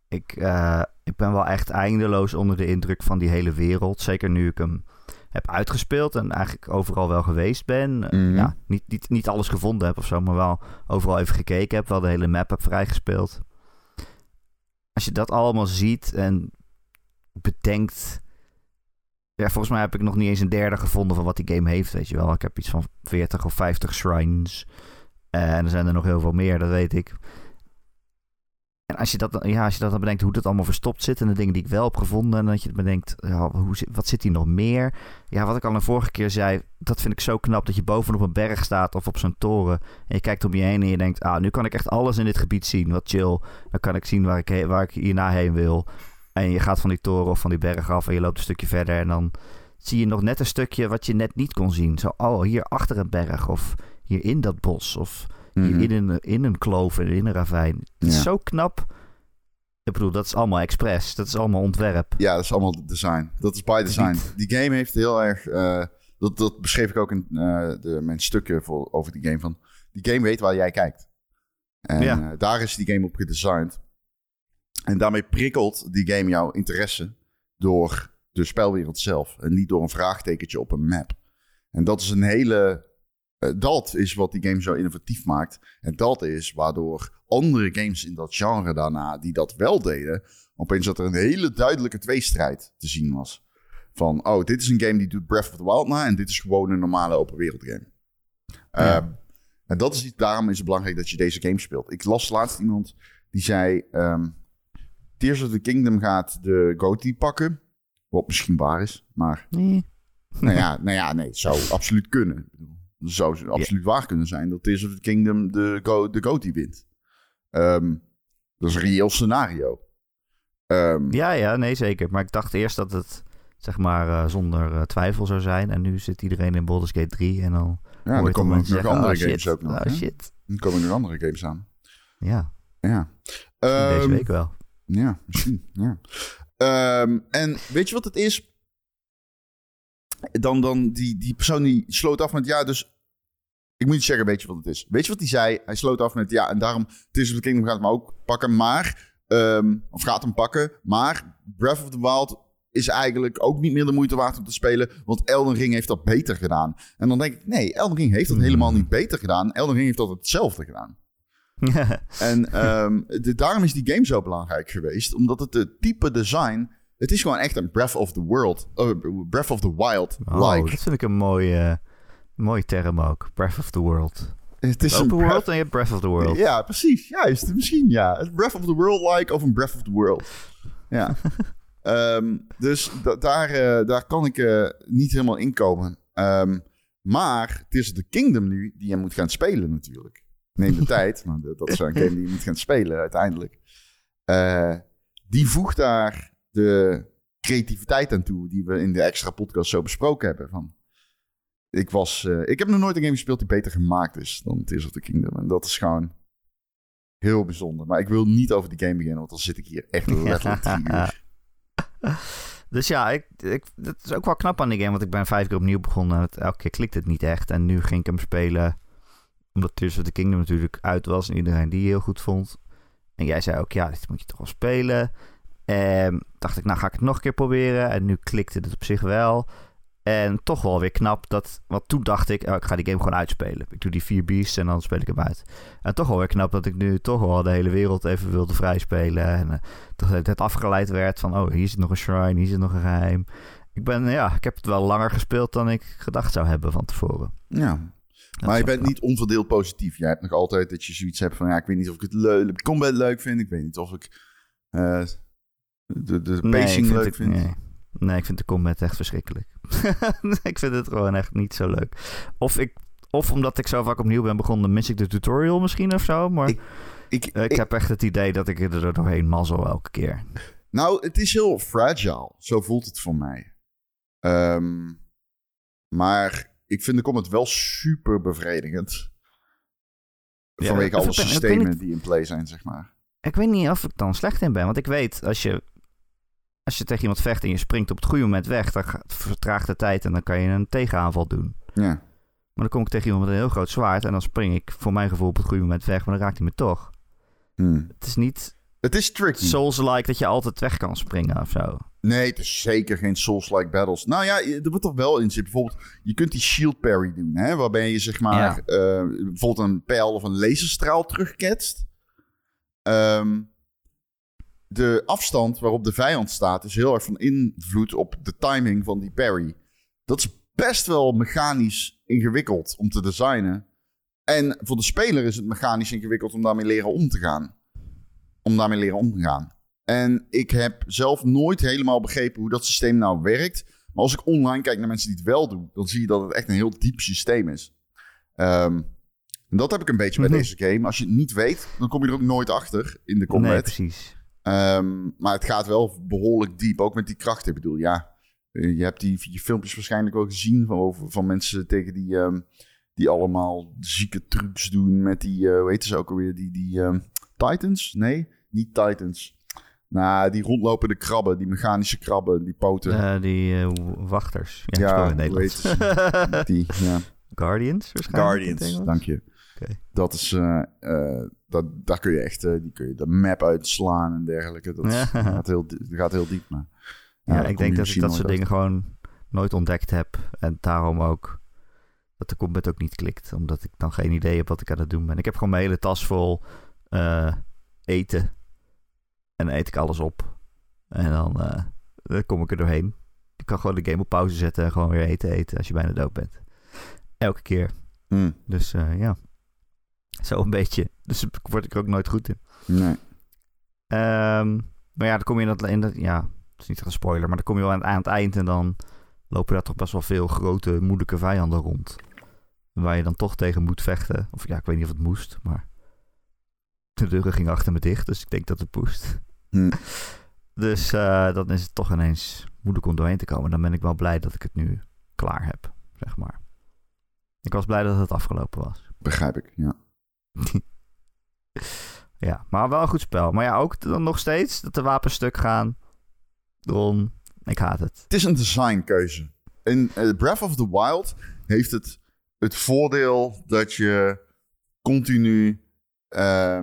Ik... Uh, Ik ben wel echt eindeloos onder de indruk van die hele wereld. Zeker nu ik hem heb uitgespeeld en eigenlijk overal wel geweest ben. Mm-hmm. Ja, niet, niet, niet alles gevonden heb of zo, maar wel overal even gekeken heb. Wel de hele map heb vrijgespeeld. Als je dat allemaal ziet en bedenkt... Ja, volgens mij heb ik nog niet eens een derde gevonden van wat die game heeft, weet je wel. Ik heb iets van veertig of vijftig shrines. En er zijn er nog heel veel meer, dat weet ik. En als je, dat, ja, als je dat dan bedenkt hoe dat allemaal verstopt zit... en de dingen die ik wel heb gevonden... en dat je bedenkt, ja, hoe, wat zit hier nog meer? Ja, wat ik al de vorige keer zei... dat vind ik zo knap dat je bovenop een berg staat... of op zo'n toren en je kijkt om je heen en je denkt... ah, nu kan ik echt alles in dit gebied zien, wat chill. Dan kan ik zien waar ik, he- waar ik hierna heen wil. En je gaat van die toren of van die berg af... en je loopt een stukje verder en dan zie je nog net een stukje... wat je net niet kon zien. Zo, oh, hier achter een berg of hier in dat bos... of. Mm-hmm. In, een, in een kloof en in een ravijn. Het is ja. zo knap Ik bedoel, dat is allemaal expres. Dat is allemaal ontwerp. Ja, dat is allemaal design. Dat is by design. Die game heeft heel erg... Uh, dat, dat beschreef ik ook in uh, de, mijn stukken voor, over die game. Van, die game weet waar jij kijkt. En ja. uh, daar is die game op gedesigned. En daarmee prikkelt die game jouw interesse door de spelwereld zelf. En niet door een vraagtekentje op een map. En dat is een hele... Uh, dat is wat die game zo innovatief maakt. En dat is waardoor andere games in dat genre daarna, die dat wel deden, opeens dat er een hele duidelijke tweestrijd te zien was. Van, oh, dit is een game die doet Breath of the Wild na, en dit is gewoon een normale open wereld game. Ja. Uh, en dat is iets, daarom is het belangrijk dat je deze game speelt. Ik las laatst iemand die zei, um, Tears of the Kingdom gaat de G O T Y pakken. Wat misschien waar is, maar... Nee. Nou ja, nou ja nee, het zou absoluut kunnen. Het zou absoluut ja. waar kunnen zijn dat Tears of the Kingdom de, Go- de G O T Y wint. Um, dat is een reëel scenario. Um, ja, ja, nee, zeker. Maar ik dacht eerst dat het, zeg maar, uh, zonder uh, twijfel zou zijn. En nu zit iedereen in Baldur's Gate drie en dan... Ja, dan komen nog zeggen, andere oh, games shit, ook nog. Oh, shit. Dan komen nog andere games aan. Ja. Ja. Um, Deze week wel. Ja, misschien. Ja. Um, en weet je wat het is? Dan, dan die, die persoon die sloot af met ja, dus... Ik moet je zeggen, weet je wat het is? Weet je wat hij zei? Hij sloot af met ja, en daarom... Tears of the Kingdom gaat hem ook pakken, maar... Um, of gaat hem pakken, maar... Breath of the Wild is eigenlijk ook niet meer de moeite waard om te spelen... want Elden Ring heeft dat beter gedaan. En dan denk ik, nee, Elden Ring heeft dat mm. helemaal niet beter gedaan. Elden Ring heeft dat hetzelfde gedaan. en um, de, daarom is die game zo belangrijk geweest... omdat het de type design... Het is gewoon echt een Breath of the World, uh, Breath of the Wild. Oh, dat vind ik een mooie, mooie term ook. Breath of the World. Het is open een world en je hebt Breath of the World. Ja, precies. Juist, misschien ja. Breath of the World-like of een Breath of the World. Ja. um, dus da- daar, uh, daar kan ik uh, niet helemaal in komen. Um, maar het is de Kingdom nu die je moet gaan spelen natuurlijk. Neem de tijd, maar dat is een game die je moet gaan spelen uiteindelijk. Uh, die voegt daar... de creativiteit aan toe die we in de extra podcast zo besproken hebben. Van, ik, was, uh, ik heb nog nooit een game gespeeld die beter gemaakt is dan Tears of the Kingdom. En dat is gewoon heel bijzonder. Maar ik wil niet over die game beginnen, want dan zit ik hier echt letterlijk drie uur. Dus ja, ik, ik, dat is ook wel knap aan die game, want ik ben vijf keer opnieuw begonnen. En het, elke keer klikt het niet echt. En nu ging ik hem spelen, omdat Tears of the Kingdom natuurlijk uit was en iedereen die heel goed vond. En jij zei ook, ja, dit moet je toch wel spelen. En dacht ik, nou ga ik het nog een keer proberen. En nu klikte het op zich wel. En toch wel weer knap. Dat, want toen dacht ik, oh, ik ga die game gewoon uitspelen. Ik doe die vier beasts en dan speel ik hem uit. En toch wel weer knap dat ik nu toch wel de hele wereld even wilde vrijspelen. En uh, dat ik net afgeleid werd van, oh hier zit nog een shrine, hier zit nog een geheim. Ik ben, ja, ik heb het wel langer gespeeld dan ik gedacht zou hebben van tevoren. Ja, dat maar je bent knap. Niet onverdeeld positief. Jij hebt nog altijd dat je zoiets hebt van, ja, ik weet niet of ik het leuk, combat leuk vind. Ik weet niet of ik... Uh, De, de pacing nee, leuk vindt. Nee. nee, ik vind de combat echt verschrikkelijk. Ik vind het gewoon echt niet zo leuk. Of, ik, of omdat ik zo vaak opnieuw ben begonnen, mis ik de tutorial misschien of zo. Maar ik, ik, ik, ik heb echt het idee dat ik er doorheen mazzel elke keer. Nou, het is heel fragile. Zo voelt het voor mij. Um, maar ik vind de combat wel super bevredigend. Ja, vanwege alle systemen ik... die in play zijn, zeg maar. Ik weet niet of ik dan slecht in ben, want ik weet als je... Als je tegen iemand vecht en je springt op het goede moment weg... dan vertraagt de tijd en dan kan je een tegenaanval doen. Ja. Maar dan kom ik tegen iemand met een heel groot zwaard... en dan spring ik voor mijn gevoel op het goede moment weg... maar dan raakt hij me toch. Hmm. Het is niet... Het is tricky. Souls-like dat je altijd weg kan springen of zo. Nee, het is zeker geen Souls-like battles. Nou ja, er wordt toch wel in zit. Bijvoorbeeld, je kunt die shield parry doen... Hè, waarbij je zeg maar ja. uh, bijvoorbeeld een pijl of een laserstraal terugketst. Um, de afstand waarop de vijand staat is heel erg van invloed op de timing van die parry. Dat is best wel mechanisch ingewikkeld om te designen. En voor de speler is het mechanisch ingewikkeld om daarmee leren om te gaan. Om daarmee leren om te gaan. En ik heb zelf nooit helemaal begrepen hoe dat systeem nou werkt. Maar als ik online kijk naar mensen die het wel doen, dan zie je dat het echt een heel diep systeem is. Um, En dat heb ik een beetje bij mm-hmm. deze game. Als je het niet weet, dan kom je er ook nooit achter in de combat. Nee, precies. Um, maar het gaat wel behoorlijk diep, ook met die krachten. Ik bedoel, ja, je hebt die, die filmpjes waarschijnlijk wel gezien... van, over, van mensen tegen die, um, die allemaal zieke trucs doen... met die, uh, hoe heet ze ook alweer, die, die um, Titans? Nee, niet Titans. Nou, die rondlopende krabben, die mechanische krabben, die poten. Uh, die uh, wachters. Ja, ja in Nederland. Die, ja. Guardians waarschijnlijk. Guardians, dank je. Okay. Dat is, uh, uh, dat, daar kun je echt, uh, die kun je de map uitslaan en dergelijke. Dat is, gaat, heel, gaat heel diep. Maar, ja, ja ik denk dat ik dat soort dingen gewoon nooit ontdekt heb. En daarom ook dat de combat ook niet klikt. Omdat ik dan geen idee heb wat ik aan het doen ben. Ik heb gewoon mijn hele tas vol uh, eten. En dan eet ik alles op. En dan, uh, dan kom ik er doorheen. Ik kan gewoon de game op pauze zetten en gewoon weer eten eten als je bijna dood bent. Elke keer. Mm. Dus uh, ja. Zo een beetje. Dus daar word ik er ook nooit goed in. Nee. Um, maar ja, dan kom je in dat... In dat ja, het is niet echt een spoiler, maar dan kom je wel aan het, aan het eind en dan lopen daar toch best wel veel grote, moeilijke vijanden rond. Waar je dan toch tegen moet vechten. Of ja, ik weet niet of het moest, maar... De deuren gingen achter me dicht, dus ik denk dat het poest. Hm. Dus uh, dan is het toch ineens moeilijk om doorheen te komen. Dan ben ik wel blij dat ik het nu klaar heb, zeg maar. Ik was blij dat het afgelopen was. Begrijp ik, ja. Ja, maar wel een goed spel. Maar ja, ook dan nog steeds dat de wapens stuk gaan. Ron, ik haat het. Het is een designkeuze. In uh, Breath of the Wild heeft het het voordeel dat je continu... Uh,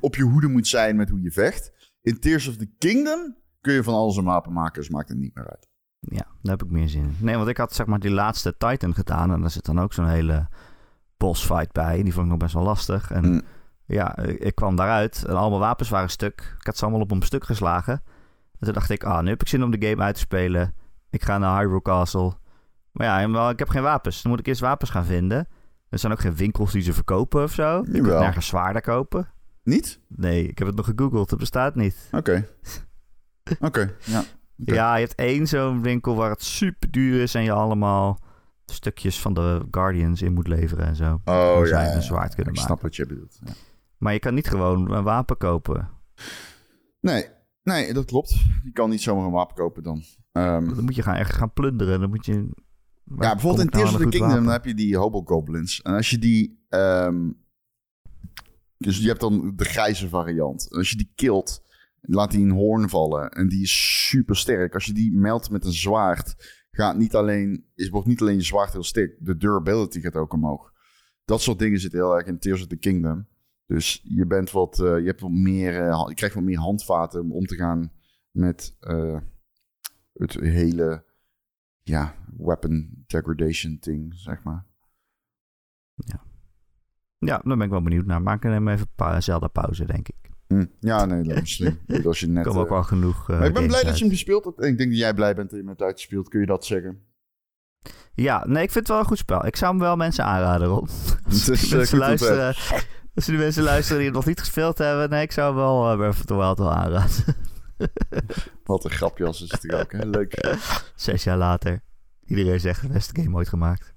op je hoede moet zijn met hoe je vecht. In Tears of the Kingdom kun je van alles een wapen maken, dus maakt het niet meer uit. Ja, daar heb ik meer zin in. Nee, want ik had zeg maar die laatste Titan gedaan en daar zit dan ook zo'n hele boss fight bij. Die vond ik nog best wel lastig. En mm. ja, ik kwam daaruit en al mijn wapens waren stuk. Ik had ze allemaal op een stuk geslagen. En toen dacht ik, ah, nu heb ik zin om de game uit te spelen. Ik ga naar Hyrule Castle. Maar ja, ik heb geen wapens. Dan moet ik eerst wapens gaan vinden. Er zijn ook geen winkels die ze verkopen of zo. Je kunt nergens zwaarden kopen. Niet? Nee, ik heb het nog gegoogeld. Het bestaat niet. Oké. Okay. Oké, okay. ja. Okay. Ja, je hebt één zo'n winkel waar het super duur is... en je allemaal stukjes van de Guardians in moet leveren en zo. Oh om ja, ja, ja. Een zwaard kunnen ik maken. Snap wat je bedoelt. Ja. Maar je kan niet gewoon een wapen kopen. Nee, nee, dat klopt. Je kan niet zomaar een wapen kopen dan. Um... Dan moet je gaan, echt gaan plunderen. Dan moet je... Maar ja, bijvoorbeeld in Tears of the Kingdom wapen. Dan heb je die hobogoblins. En als je die... Um, dus je hebt dan de grijze variant. En als je die kilt, laat die een hoorn vallen. En die is super sterk. Als je die meldt met een zwaard, gaat niet alleen, is, wordt niet alleen je zwaard heel sterk. De durability gaat ook omhoog. Dat soort dingen zitten heel erg in Tears of the Kingdom. Dus je, bent wat, uh, je, hebt wat meer, uh, je krijgt wat meer handvaten om om te gaan met uh, het hele... Ja, weapon degradation thing, zeg maar. Ja. Ja, daar ben ik wel benieuwd naar. Maak hem even pa- Zelda pauze, denk ik. Mm, ja, nee, dat is slim. Als je net... Kom ook al genoeg... Uh, maar ik ben blij uit. Dat je hem gespeeld hebt. En ik denk dat jij blij bent dat je hem hebt uitgespeeld. Kun je dat zeggen? Ja, nee, ik vind het wel een goed spel. Ik zou hem wel mensen aanraden, Ron. Als, dus, uh, mensen luisteren, als die mensen luisteren die het nog niet gespeeld hebben... Nee, ik zou hem wel uh, Breath of the Wild wel aanraden. Wat een grapjas is het ook, hè? Leuk. Zes jaar later. Iedereen zegt, de beste game ooit gemaakt.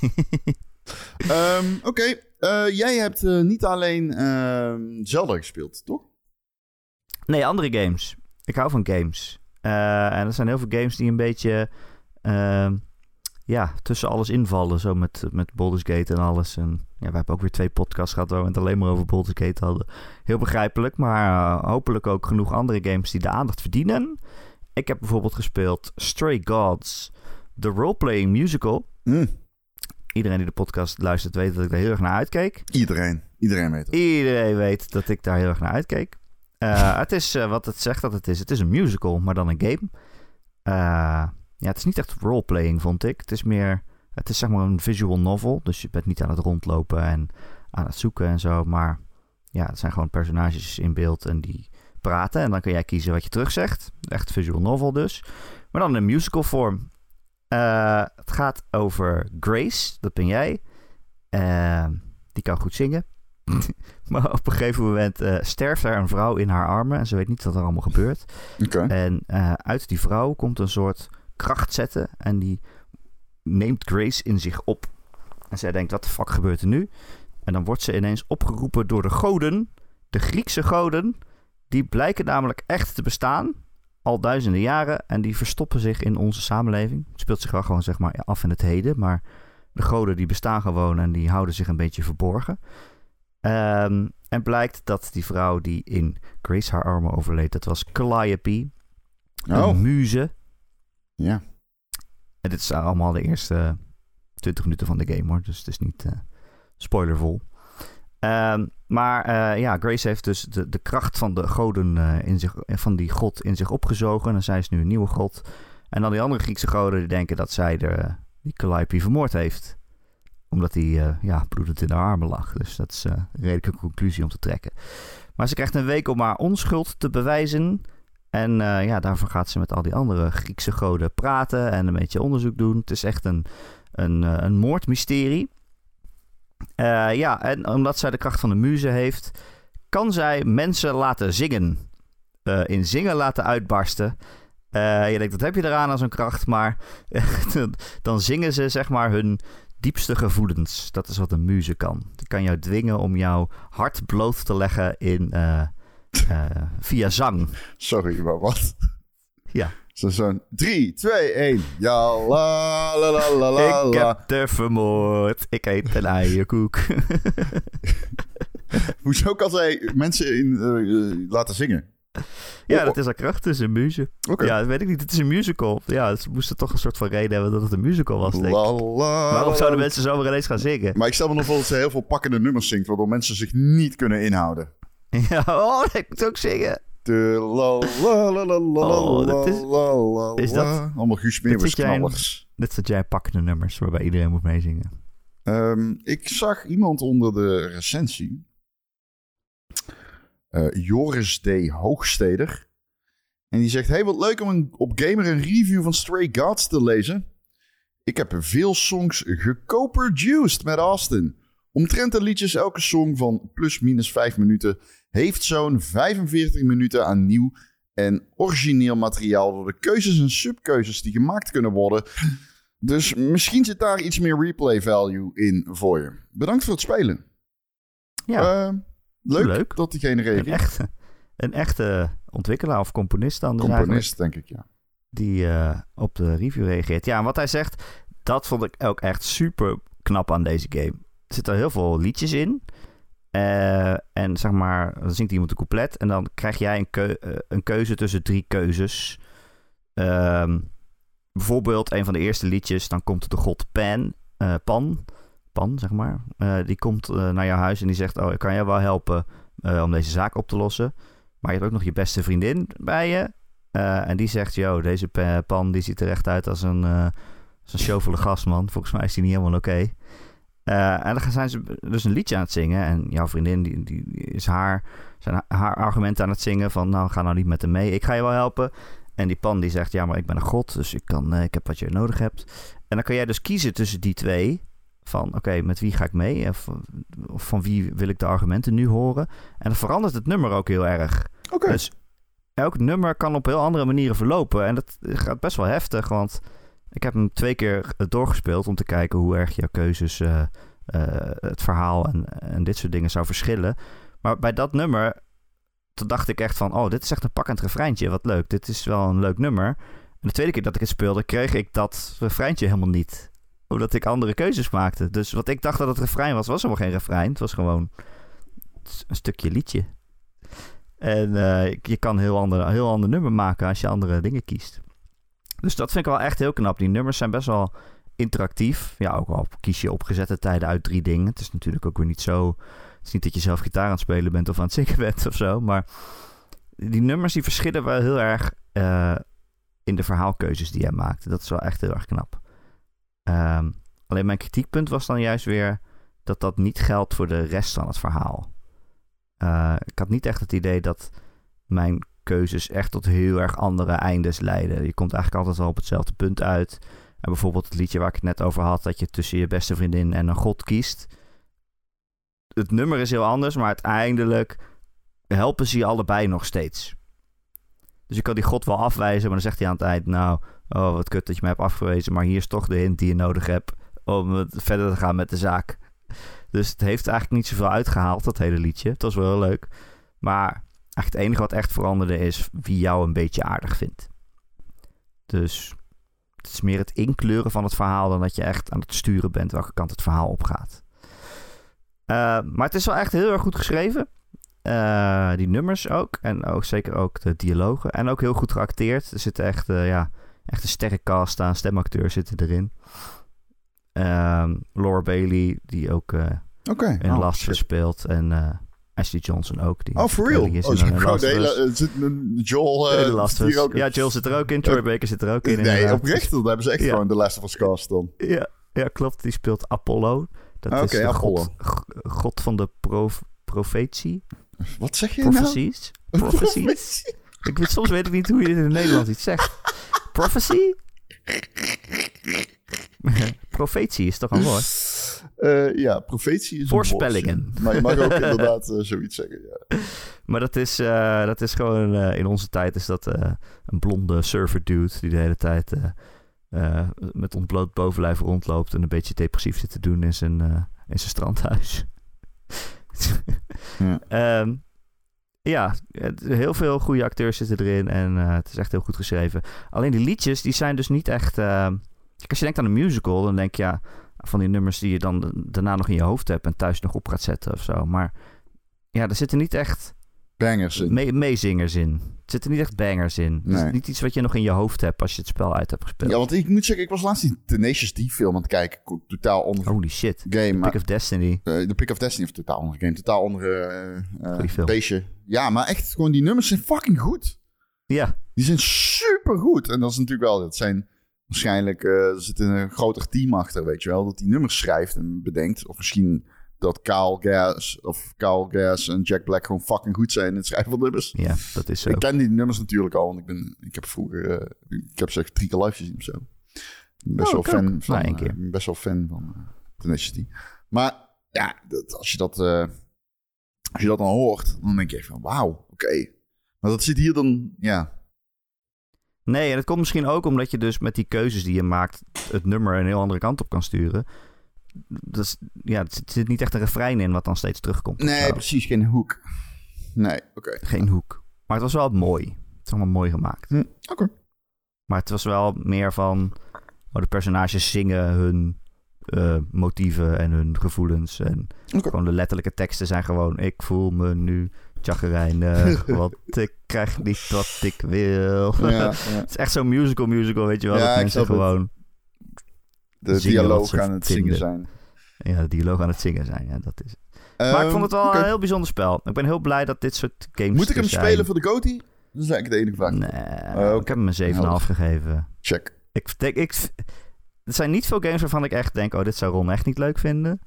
um, Oké, okay. uh, jij hebt uh, niet alleen uh, Zelda gespeeld, toch? Nee, andere games. Ik hou van games. Uh, en er zijn heel veel games die een beetje... Uh, ja, tussen alles invallen. Zo met, met Baldur's Gate en alles. En ja, we hebben ook weer twee podcasts gehad waar we het alleen maar over Baldur's Gate hadden. Heel begrijpelijk, maar uh, hopelijk ook genoeg andere games die de aandacht verdienen. Ik heb bijvoorbeeld gespeeld Stray Gods, de roleplaying musical. Mm. Iedereen die de podcast luistert weet dat ik daar heel erg naar uitkeek. Iedereen, iedereen weet het. Iedereen weet dat ik daar heel erg naar uitkeek. Uh, het is uh, wat het zegt dat het is. Het is een musical, maar dan een game. Eh... Uh, Ja, het is niet echt roleplaying, vond ik. Het is meer... Het is zeg maar een visual novel. Dus je bent niet aan het rondlopen en aan het zoeken en zo. Maar ja, het zijn gewoon personages in beeld en die praten. En dan kun jij kiezen wat je terugzegt. Echt visual novel dus. Maar dan in een musical vorm. Uh, het gaat over Grace. Dat ben jij. Uh, die kan goed zingen. Maar op een gegeven moment uh, sterft er een vrouw in haar armen. En ze weet niet wat er allemaal gebeurt. Okay. En uh, uit die vrouw komt een soort... kracht zetten en die neemt Grace in zich op. En zij denkt, wat de fuck gebeurt er nu? En dan wordt ze ineens opgeroepen door de goden, de Griekse goden, die blijken namelijk echt te bestaan, al duizenden jaren, en die verstoppen zich in onze samenleving. Het speelt zich wel gewoon zeg maar af in het heden, maar de goden die bestaan gewoon en die houden zich een beetje verborgen. Um, en blijkt dat die vrouw die in Grace haar armen overleed, dat was Calliope. Oh. Een muze. Ja. En dit is allemaal de eerste twintig minuten van de game, hoor. Dus het is niet uh, spoilervol. Um, maar uh, ja, Grace heeft dus de, de kracht van de goden uh, in zich, van die god in zich opgezogen. En zij is nu een nieuwe god. En dan die andere Griekse goden die denken dat zij de, die Calliope vermoord heeft. Omdat hij uh, ja, bloedend in de armen lag. Dus dat is uh, een redelijke conclusie om te trekken. Maar ze krijgt een week om haar onschuld te bewijzen. En uh, ja, daarvoor gaat ze met al die andere Griekse goden praten en een beetje onderzoek doen. Het is echt een, een, uh, een moordmysterie. Uh, ja, en omdat zij de kracht van de muze heeft, kan zij mensen laten zingen. Uh, in zingen laten uitbarsten. Uh, je denkt, dat heb je eraan aan zo'n kracht, maar dan zingen ze zeg maar hun diepste gevoelens. Dat is wat een muze kan. Die kan jou dwingen om jouw hart bloot te leggen in, uh, uh, via zang. Sorry, maar wat? Ja. Zo'n zo drie, twee, één. Ja, la, la, la, la, la. Ik heb er vermoord. Ik eet een eierkoek. Hoezo kan zij mensen in, uh, laten zingen? Ja, dat is haar kracht. Het is een muze. Okay. Ja, dat weet ik niet. Het is een musical. Ja, ze moesten toch een soort van reden hebben dat het een musical was, denk ik. La, la, waarom zouden mensen zomaar ineens gaan zingen? Maar ik stel me nog voor dat ze heel veel pakkende nummers zingt, waardoor mensen zich niet kunnen inhouden. Ja, oh, ik moet ook zingen. De la la la la la oh, la is, la la is dat, allemaal Guus Meeuwers knallers. Dit zat jij pakkende nummers waarbij iedereen moet meezingen. Um, ik zag iemand onder de recensie. Uh, Joris D. Hoogsteder. En die zegt, hey, wat leuk om een, op Gamer een review van Stray Gods te lezen. Ik heb veel songs gecoproduced met Austin. Omtrent de liedjes, elke song van plus minus vijf minuten heeft zo'n vijfenveertig minuten aan nieuw en origineel materiaal door de keuzes en subkeuzes die gemaakt kunnen worden. Dus misschien zit daar iets meer replay value in voor je. Bedankt voor het spelen. Ja. Uh, Leuk, Leuk dat diegene reageert. Een echte, een echte ontwikkelaar of componist dan. Dus componist, denk ik, ja. Die uh, op de review reageert. Ja, en wat hij zegt, dat vond ik ook echt super knap aan deze game. Er zitten heel veel liedjes in. Uh, en zeg maar, dan zingt iemand een couplet. En dan krijg jij een, keu- uh, een keuze tussen drie keuzes. Um, bijvoorbeeld, een van de eerste liedjes, dan komt de god Pan. Uh, Pan. Pan, zeg maar, uh, die komt uh, naar jouw huis en die zegt, oh, ik kan jou wel helpen uh, om deze zaak op te lossen. Maar je hebt ook nog je beste vriendin bij je. Uh, en die zegt, yo, deze p- Pan, die ziet er echt uit als een, uh, als een sjovele gasman. Volgens mij is die niet helemaal oké. Okay. Uh, en dan zijn ze dus een liedje aan het zingen. En jouw vriendin, die, die is haar, zijn haar argumenten aan het zingen van, nou, ga nou niet met hem mee. Ik ga je wel helpen. En die Pan, die zegt, ja, maar ik ben een god, dus ik, kan, uh, ik heb wat je nodig hebt. En dan kan jij dus kiezen tussen die twee. Van oké, okay, met wie ga ik mee? Of, of van wie wil ik de argumenten nu horen? En dan verandert het nummer ook heel erg. Okay. Dus elk nummer kan op heel andere manieren verlopen. En dat gaat best wel heftig. Want ik heb hem twee keer doorgespeeld om te kijken hoe erg jouw keuzes, uh, uh, het verhaal en, en dit soort dingen zou verschillen. Maar bij dat nummer, toen dacht ik echt van, oh, dit is echt een pakkend refreintje. Wat leuk, dit is wel een leuk nummer. En de tweede keer dat ik het speelde, kreeg ik dat refreintje helemaal niet. Omdat ik andere keuzes maakte. Dus wat ik dacht dat het refrein was, was helemaal geen refrein. Het was gewoon een stukje liedje. En uh, je kan een heel ander, heel ander nummer maken als je andere dingen kiest. Dus dat vind ik wel echt heel knap. Die nummers zijn best wel interactief. Ja, ook al kies je op gezette tijden uit drie dingen. Het is natuurlijk ook weer niet zo... Het is niet dat je zelf gitaar aan het spelen bent of aan het zingen bent of zo. Maar die nummers die verschillen wel heel erg uh, in de verhaalkeuzes die jij maakt. Dat is wel echt heel erg knap. Um, alleen mijn kritiekpunt was dan juist weer dat dat niet geldt voor de rest van het verhaal. Uh, ik had niet echt het idee dat mijn keuzes echt tot heel erg andere eindes leiden. Je komt eigenlijk altijd wel op hetzelfde punt uit. En bijvoorbeeld het liedje waar ik het net over had, dat je tussen je beste vriendin en een god kiest. Het nummer is heel anders, maar uiteindelijk helpen ze je allebei nog steeds. Dus je kan die god wel afwijzen, maar dan zegt hij aan het eind, nou... Oh, wat kut dat je mij hebt afgewezen. Maar hier is toch de hint die je nodig hebt om verder te gaan met de zaak. Dus het heeft eigenlijk niet zoveel uitgehaald, dat hele liedje. Het was wel heel leuk. Maar het enige wat echt veranderde is wie jou een beetje aardig vindt. Dus het is meer het inkleuren van het verhaal dan dat je echt aan het sturen bent welke kant het verhaal opgaat. Uh, maar het is wel echt heel erg goed geschreven. Uh, die nummers ook. En ook, zeker ook de dialogen. En ook heel goed geacteerd. Er zitten echt, uh, ja, echt een sterrencast aan. Stemacteurs zitten erin. Uh, Laura Bailey, die ook uh, okay. in oh, Last sure. speelt. En uh, Ashley Johnson ook. Die oh, for real? Is oh, in, uh, Last nee, zit Joel... Uh, Last Us. Ja, Joel zit er ook in. Troy uh, Baker zit er ook in. Nee, oprecht. Dan hebben ze echt ja. gewoon de Last of Us cast dan. Ja, ja, klopt. Die speelt Apollo. Dat okay, is de god, god van de prof, profetie. Wat zeg je Prophecies. nou? Prophecies. Prophecies. Ik weet, soms weet ik niet hoe je dit in het Nederlands iets zegt. Prophecy? Profetie is toch een woord? Uh, ja, profetie is Voorspellingen. Een woord. Maar je mag ook inderdaad uh, zoiets zeggen. Ja. Maar dat is, uh, dat is gewoon... Uh, in onze tijd is dat uh, een blonde surfer dude... die de hele tijd... Uh, Uh, met ontbloot bovenlijf rondloopt... en een beetje depressief zit te doen in zijn, uh, in zijn strandhuis. ja. Um, ja, heel veel goede acteurs zitten erin... en uh, het is echt heel goed geschreven. Alleen die liedjes, die zijn dus niet echt... Uh... Als je denkt aan een musical, dan denk je... ja, van die nummers die je dan daarna nog in je hoofd hebt... en thuis nog op gaat zetten of zo. Maar ja, er zitten niet echt... bangers in. Me- meezingers in. Er zitten niet echt bangers in. Nee. Het is niet iets wat je nog in je hoofd hebt als je het spel uit hebt gespeeld. Ja, want ik moet zeggen, ik was laatst die Tenacious D film aan het kijken. Totaal andere Holy shit. Game. The Pick of Destiny. De uh, Pick of Destiny of totaal andere game. Totaal andere uh, beestje. Ja, maar echt gewoon die nummers zijn fucking goed. Ja. Die zijn super goed. En dat is natuurlijk wel, dat zijn waarschijnlijk, uh, er zit een groter team achter, weet je wel. Dat die nummers schrijft en bedenkt. Of misschien... dat Kyle Gass of Kyle Gass en Jack Black gewoon fucking goed zijn in het schrijven van nummers. Ja, dat is zo. Ik ken die nummers natuurlijk al, want ik ben, ik heb vroeger, uh, ik heb zeg drie keer live gezien of zo. Best wel oh, fan ook. van, nou, uh, keer. best wel fan van uh, Tenacious D. Maar ja, dat, als je dat, uh, als je dat dan hoort, dan denk je van, wauw, oké. Okay. Maar dat zit hier dan, ja. Nee, en dat komt misschien ook omdat je dus met die keuzes die je maakt, het nummer een heel andere kant op kan sturen. Dus, ja, er zit niet echt een refrein in wat dan steeds terugkomt. Nee, zo. Precies. Geen hoek. Nee, oké. Okay. Geen hoek. Maar het was wel mooi. Het is allemaal mooi gemaakt. Hm, oké. Okay. Maar het was wel meer van... Oh, de personages zingen hun uh, motieven en hun gevoelens. En okay. gewoon de letterlijke teksten zijn gewoon... Ik voel me nu chagrijnig, want ik krijg niet wat ik wil. Ja, ja. Het is echt zo'n musical musical, weet je wel. Ja, dat mensen gewoon... Het. De dialoog aan het vinden. zingen zijn. Ja, de dialoog aan het zingen zijn. Ja, dat is het. Um, maar ik vond het wel okay. een heel bijzonder spel. Ik ben heel blij dat dit soort games Moet ik hem zijn. spelen voor de G O T Y? Dat is eigenlijk de enige vraag. Nee, uh, okay. ik heb hem een zeven komma vijf gegeven. Check. Ik denk, ik, er zijn niet veel games waarvan ik echt denk... oh, dit zou Ron echt niet leuk vinden.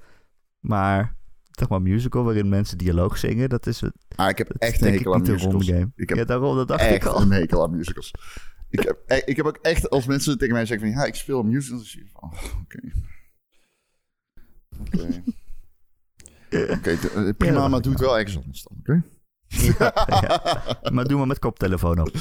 Maar, toch maar musical waarin mensen dialoog zingen. Dat is het. Ah, ik heb echt een hekel aan musicals. Game. Ik heb ja, daarom, dat dacht echt ik al. een hekel aan musicals. Ik heb, ik heb ook echt, als mensen tegen mij zeggen van... ja, ik speel musicals. Oh, oké. Okay. Oké. Okay. Okay, d- prima, ja, maar doe het wel ergens anders dan, oké? Okay? Ja, ja. Maar doe maar met koptelefoon op.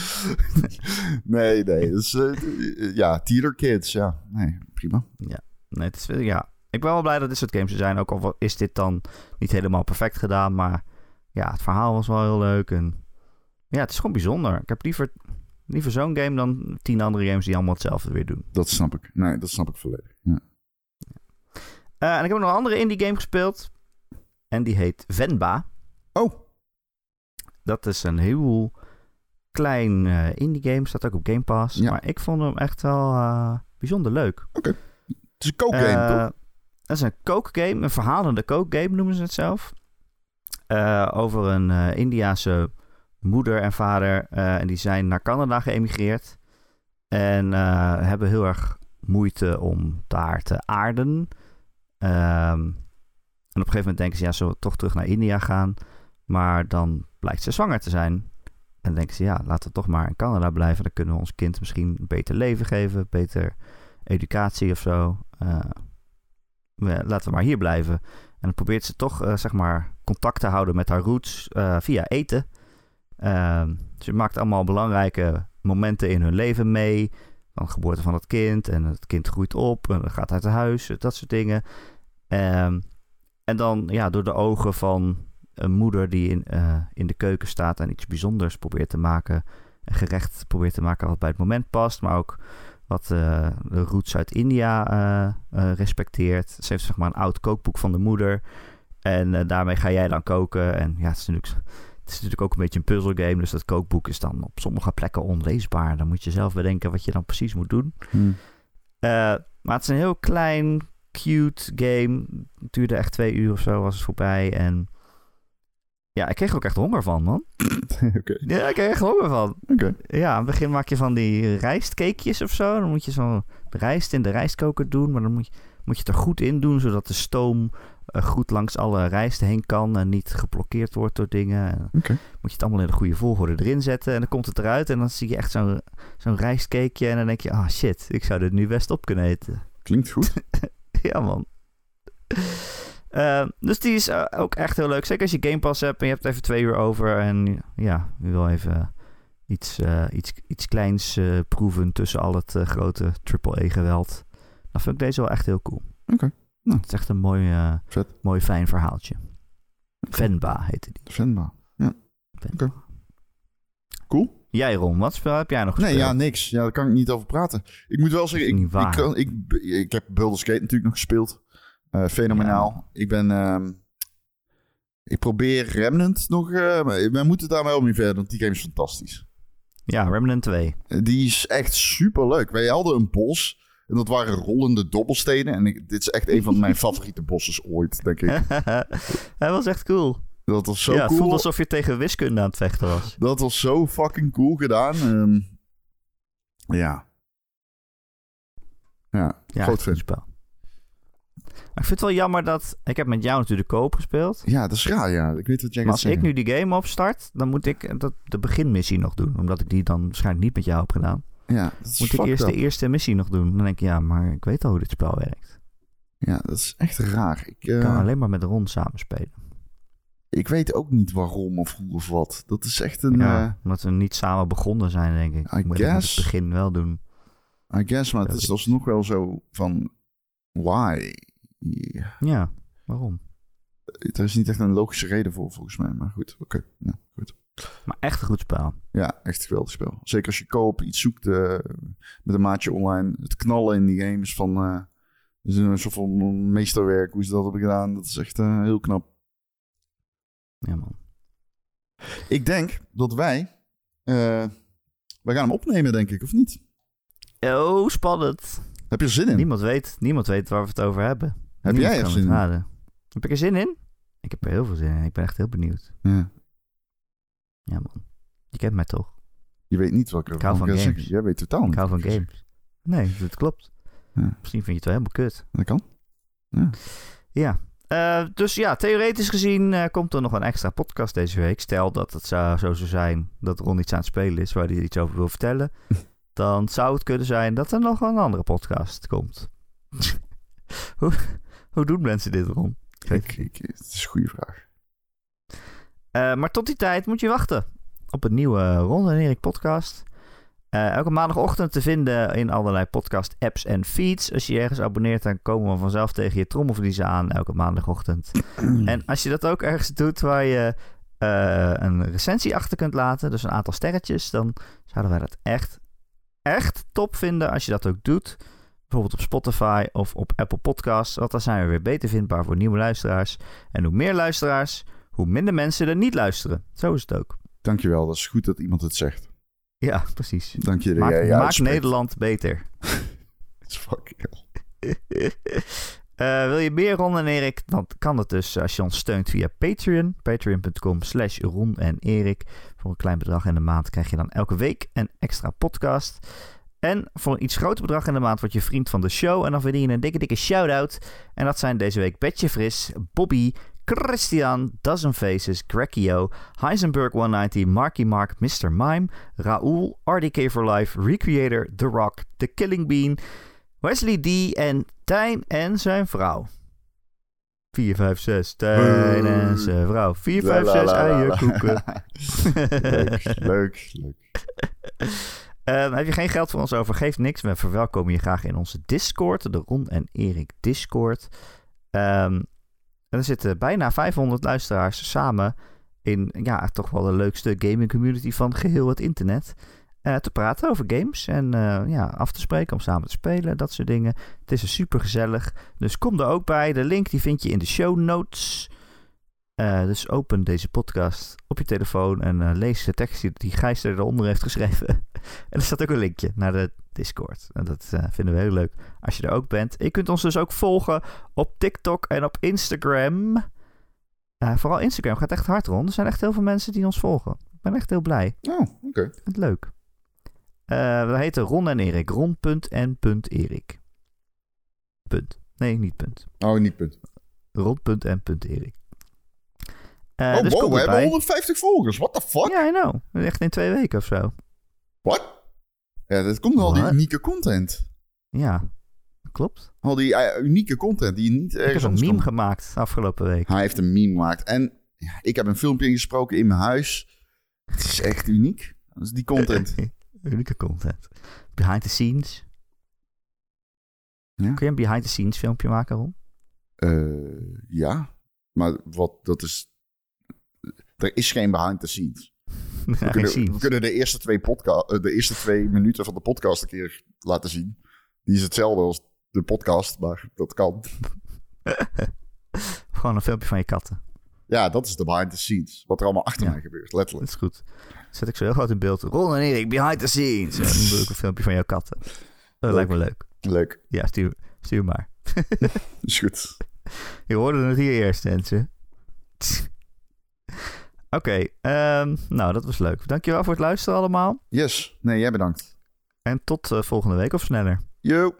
nee, nee. Dus, uh, ja, theater kids, ja. Nee, prima. Ja. Nee, het is, ja, ik ben wel blij dat dit soort games er zijn. Ook al is dit dan niet helemaal perfect gedaan. Maar ja, het verhaal was wel heel leuk. En, ja, het is gewoon bijzonder. Ik heb liever... Liever zo'n game dan tien andere games die allemaal hetzelfde weer doen. Dat snap ik. Nee, dat snap ik volledig. Ja. Uh, en ik heb nog een andere indie game gespeeld. En die heet Venba. Oh. Dat is een heel klein uh, indie game. Staat ook op Game Pass. Ja. Maar ik vond hem echt wel uh, bijzonder leuk. Oké. Okay. Het is een kookgame, uh, toch? Het is een kookgame. Een verhalende kookgame noemen ze het zelf. Uh, over een uh, Indiase... moeder en vader. Uh, en die zijn naar Canada geëmigreerd. En uh, hebben heel erg moeite om daar te aarden. Um, en op een gegeven moment denken ze... ja, zullen we toch terug naar India gaan? Maar dan blijkt ze zwanger te zijn. En dan denken ze... ja, laten we toch maar in Canada blijven. Dan kunnen we ons kind misschien een beter leven geven. Beter educatie of zo. Uh, laten we maar hier blijven. En dan probeert ze toch uh, zeg maar contact te houden met haar roots... Uh, via eten... Uh, ze maakt allemaal belangrijke momenten in hun leven mee. Van de geboorte van het kind. En het kind groeit op. En gaat uit huis. Dat soort dingen. Uh, en dan ja, door de ogen van een moeder die in, uh, in de keuken staat. En iets bijzonders probeert te maken. Een gerecht probeert te maken wat bij het moment past. Maar ook wat uh, de roots uit India uh, uh, respecteert. Ze heeft zeg maar een oud kookboek van de moeder. En uh, daarmee ga jij dan koken. En ja, het is natuurlijk, het is natuurlijk ook een beetje een puzzelgame. Dus dat kookboek is dan op sommige plekken onleesbaar. Dan moet je zelf bedenken wat je dan precies moet doen. Hmm. Uh, maar het is een heel klein, cute game. Het duurde echt twee uur of zo, was het voorbij. En ja, ik kreeg er ook echt honger van, man. Okay. Ja, ik kreeg echt honger van. Okay. Ja, aan het begin maak je van die rijstcakejes of zo. Dan moet je zo'n rijst in de rijstkoker doen. Maar dan moet je, moet je het er goed in doen, zodat de stoom uh, goed langs alle rijst heen kan en niet geblokkeerd wordt door dingen. Okay. Moet je het allemaal in de goede volgorde erin zetten. En dan komt het eruit en dan zie je echt zo'n, zo'n rijstcakeje. En dan denk je, ah oh, shit, ik zou dit nu best op kunnen eten. Klinkt goed. Ja, man. Uh, dus die is uh, ook echt heel leuk. Zeker als je Game Pass hebt en je hebt even twee uur over. En ja, je wil even iets, uh, iets, iets kleins uh, proeven tussen al het uh, grote triple E geweld. Dan vind ik deze wel echt heel cool. Oké. Okay. Nou, het is echt een mooi, uh, mooi fijn verhaaltje. Venba heette die. Venba, ja. Venba. Okay. Cool. Jij, Ron, wat spel heb jij nog gespeeld? Nee, ja, niks. Ja, daar kan ik niet over praten. Ik moet wel zeggen, ik, ik, kan, ik, ik heb Baldur's Gate natuurlijk nog gespeeld. Uh, fenomenaal. Ja. Ik ben... Um, ik probeer Remnant nog... Uh, we moeten daar wel mee verder, want die game is fantastisch. Ja, Remnant twee. Die is echt super leuk. Wij hadden een bos en dat waren rollende dobbelstenen. En ik, dit is echt een van mijn favoriete bossen ooit, denk ik. Hij was echt cool. Dat was zo ja, cool. Het voelde alsof je tegen wiskunde aan het vechten was. Dat was zo fucking cool gedaan. Um, ja. Ja, ja, groot fan. Spel. Maar ik vind het wel jammer dat... Ik heb met jou natuurlijk koop gespeeld. Ja, dat is raar, ja. Ik weet wat jij maar als ik zeggen. Nu die game opstart, dan moet ik dat, de beginmissie nog doen. Omdat ik die dan waarschijnlijk niet met jou heb gedaan. Ja, dat is moet ik eerst up. de eerste missie nog doen. Dan denk ik, ja, maar ik weet al hoe dit spel werkt. Ja, dat is echt raar. Ik, uh... ik kan alleen maar met Ron samen spelen. Ik weet ook niet waarom of hoe of wat. Dat is echt een... Ja, uh... omdat we niet samen begonnen zijn, denk ik. I ik moet guess... het begin wel doen. I guess, maar dat het is alsnog wel zo van... Why? Yeah. Ja, waarom? Er is niet echt een logische reden voor, volgens mij. Maar goed, oké. Okay. Ja, goed. Maar echt een goed spel. Ja, echt een geweldig spel. Zeker als je koop iets zoekt uh, met een maatje online. Het knallen in die games van... Uh, is een soort van meesterwerk. Hoe ze dat hebben gedaan. Dat is echt uh, heel knap. Ja, man. Ik denk dat wij... Uh, wij gaan hem opnemen, denk ik, of niet? Oh, spannend. Heb je er zin in? Niemand weet, niemand weet waar we het over hebben. Heb niemand jij er zin in? Raden. Heb ik er zin in? Ik heb er heel veel zin in. Ik ben echt heel benieuwd. Ja, ja man. Je kent mij toch? Je weet niet welke... Ik hou van games. Zeggen. Jij weet totaal niet. Ik hou van games. Nee, dat klopt. Ja. Misschien vind je het wel helemaal kut. Dat kan. Ja. Ja. Uh, dus ja, theoretisch gezien uh, komt er nog een extra podcast deze week. Stel dat het zo, zo zou zijn dat Ron iets aan het spelen is waar hij iets over wil vertellen. Dan zou het kunnen zijn dat er nog een andere podcast komt. hoe, hoe doen mensen dit, Ron? Ik, ik, het is een goede vraag. Uh, maar tot die tijd moet je wachten op een nieuwe Ron en Erik podcast. Uh, elke maandagochtend te vinden in allerlei podcast apps en feeds. Als je je ergens abonneert, dan komen we vanzelf tegen je trommelvliezen aan elke maandagochtend. En als je dat ook ergens doet waar je uh, een recensie achter kunt laten, dus een aantal sterretjes, dan zouden wij dat echt, echt top vinden als je dat ook doet. Bijvoorbeeld op Spotify of op Apple Podcasts, want dan zijn we weer beter vindbaar voor nieuwe luisteraars. En hoe meer luisteraars, hoe minder mensen er niet luisteren. Zo is het ook. Dankjewel, dat is goed dat iemand het zegt. Ja, precies. Dank je. Maak, jij, ja, maak Nederland beter. It's fucking hell. uh, wil je meer Ron en Erik? Dan kan dat dus als je ons steunt via Patreon. Patreon.com slash Ron en Erik. Voor een klein bedrag in de maand krijg je dan elke week een extra podcast. En voor een iets groter bedrag in de maand word je vriend van de show. En dan verdien je een dikke, dikke shout-out. En dat zijn deze week Betje Fris, Bobby... Christian, Dozen Faces, Grekio, Heisenberg honderdnegentig, Marky Mark, mister Mime, Raoul, R D K for Life, Recreator, The Rock, The Killing Bean, Wesley D en Tijn en zijn vrouw. vier vijf zes, Tijn en zijn vrouw. vier vijf zes, eierkoeken. Leuk, leuk, leuk. Uh, heb je geen geld voor ons over? Geef niks. We verwelkomen je graag in onze Discord, de Ron en Erik Discord. Ehm... Um, En er zitten bijna vijfhonderd luisteraars samen in, ja, toch wel de leukste gaming community van geheel het internet. Uh, te praten over games en uh, ja, af te spreken, om samen te spelen, dat soort dingen. Het is super gezellig. Dus kom er ook bij. De link die vind je in de show notes. Uh, dus open deze podcast op je telefoon en uh, lees de tekst die, die Gijs eronder heeft geschreven. En er staat ook een linkje naar de Discord. En dat uh, vinden we heel leuk als je er ook bent. En je kunt ons dus ook volgen op TikTok en op Instagram. Uh, vooral Instagram gaat echt hard rond. Er zijn echt heel veel mensen die ons volgen. Ik ben echt heel blij. Oh, oké. Okay. Ik vind het leuk. Uh, we heten Ron en Erik. Ron.en.erik. Punt. Nee, niet punt. Oh, niet punt. Ron.en.erik. Uh, oh, dus wow, we hebben bij. honderdvijftig volgers. What the fuck? Ja, yeah, I know. Echt in twee weken of zo. What? Ja, dat komt door al die unieke content. Ja, klopt. Al die uh, unieke content die je niet ergens. Ik heb een meme komt. gemaakt afgelopen week. Hij heeft een meme gemaakt. En ja, ik heb een filmpje ingesproken in mijn huis. Het is echt uniek. Dat is die content. Unieke content. Behind the scenes. Ja? Kun je een behind the scenes filmpje maken, Ron? Uh, ja, maar wat dat is... Er is geen behind the scenes. We, ja, kunnen, scenes. we kunnen de eerste, twee podca- de eerste twee minuten van de podcast een keer laten zien. Die is hetzelfde als de podcast, maar dat kan. Gewoon een filmpje van je katten. Ja, dat is de behind the scenes. Wat er allemaal achter ja. mij gebeurt, letterlijk. Dat is goed. Dat zet ik zo heel groot in beeld. Ron en Erik, behind the scenes. Ja, dan doe ik een filmpje van jouw katten. Dat leuk. lijkt me leuk. Leuk. Ja, stuur, stuur maar. Is goed. Je hoorde het hier eerst, mensen. Oké, okay, um, nou, dat was leuk. Dankjewel voor het luisteren allemaal. Yes, nee, jij bedankt. En tot uh, volgende week of sneller. Yo.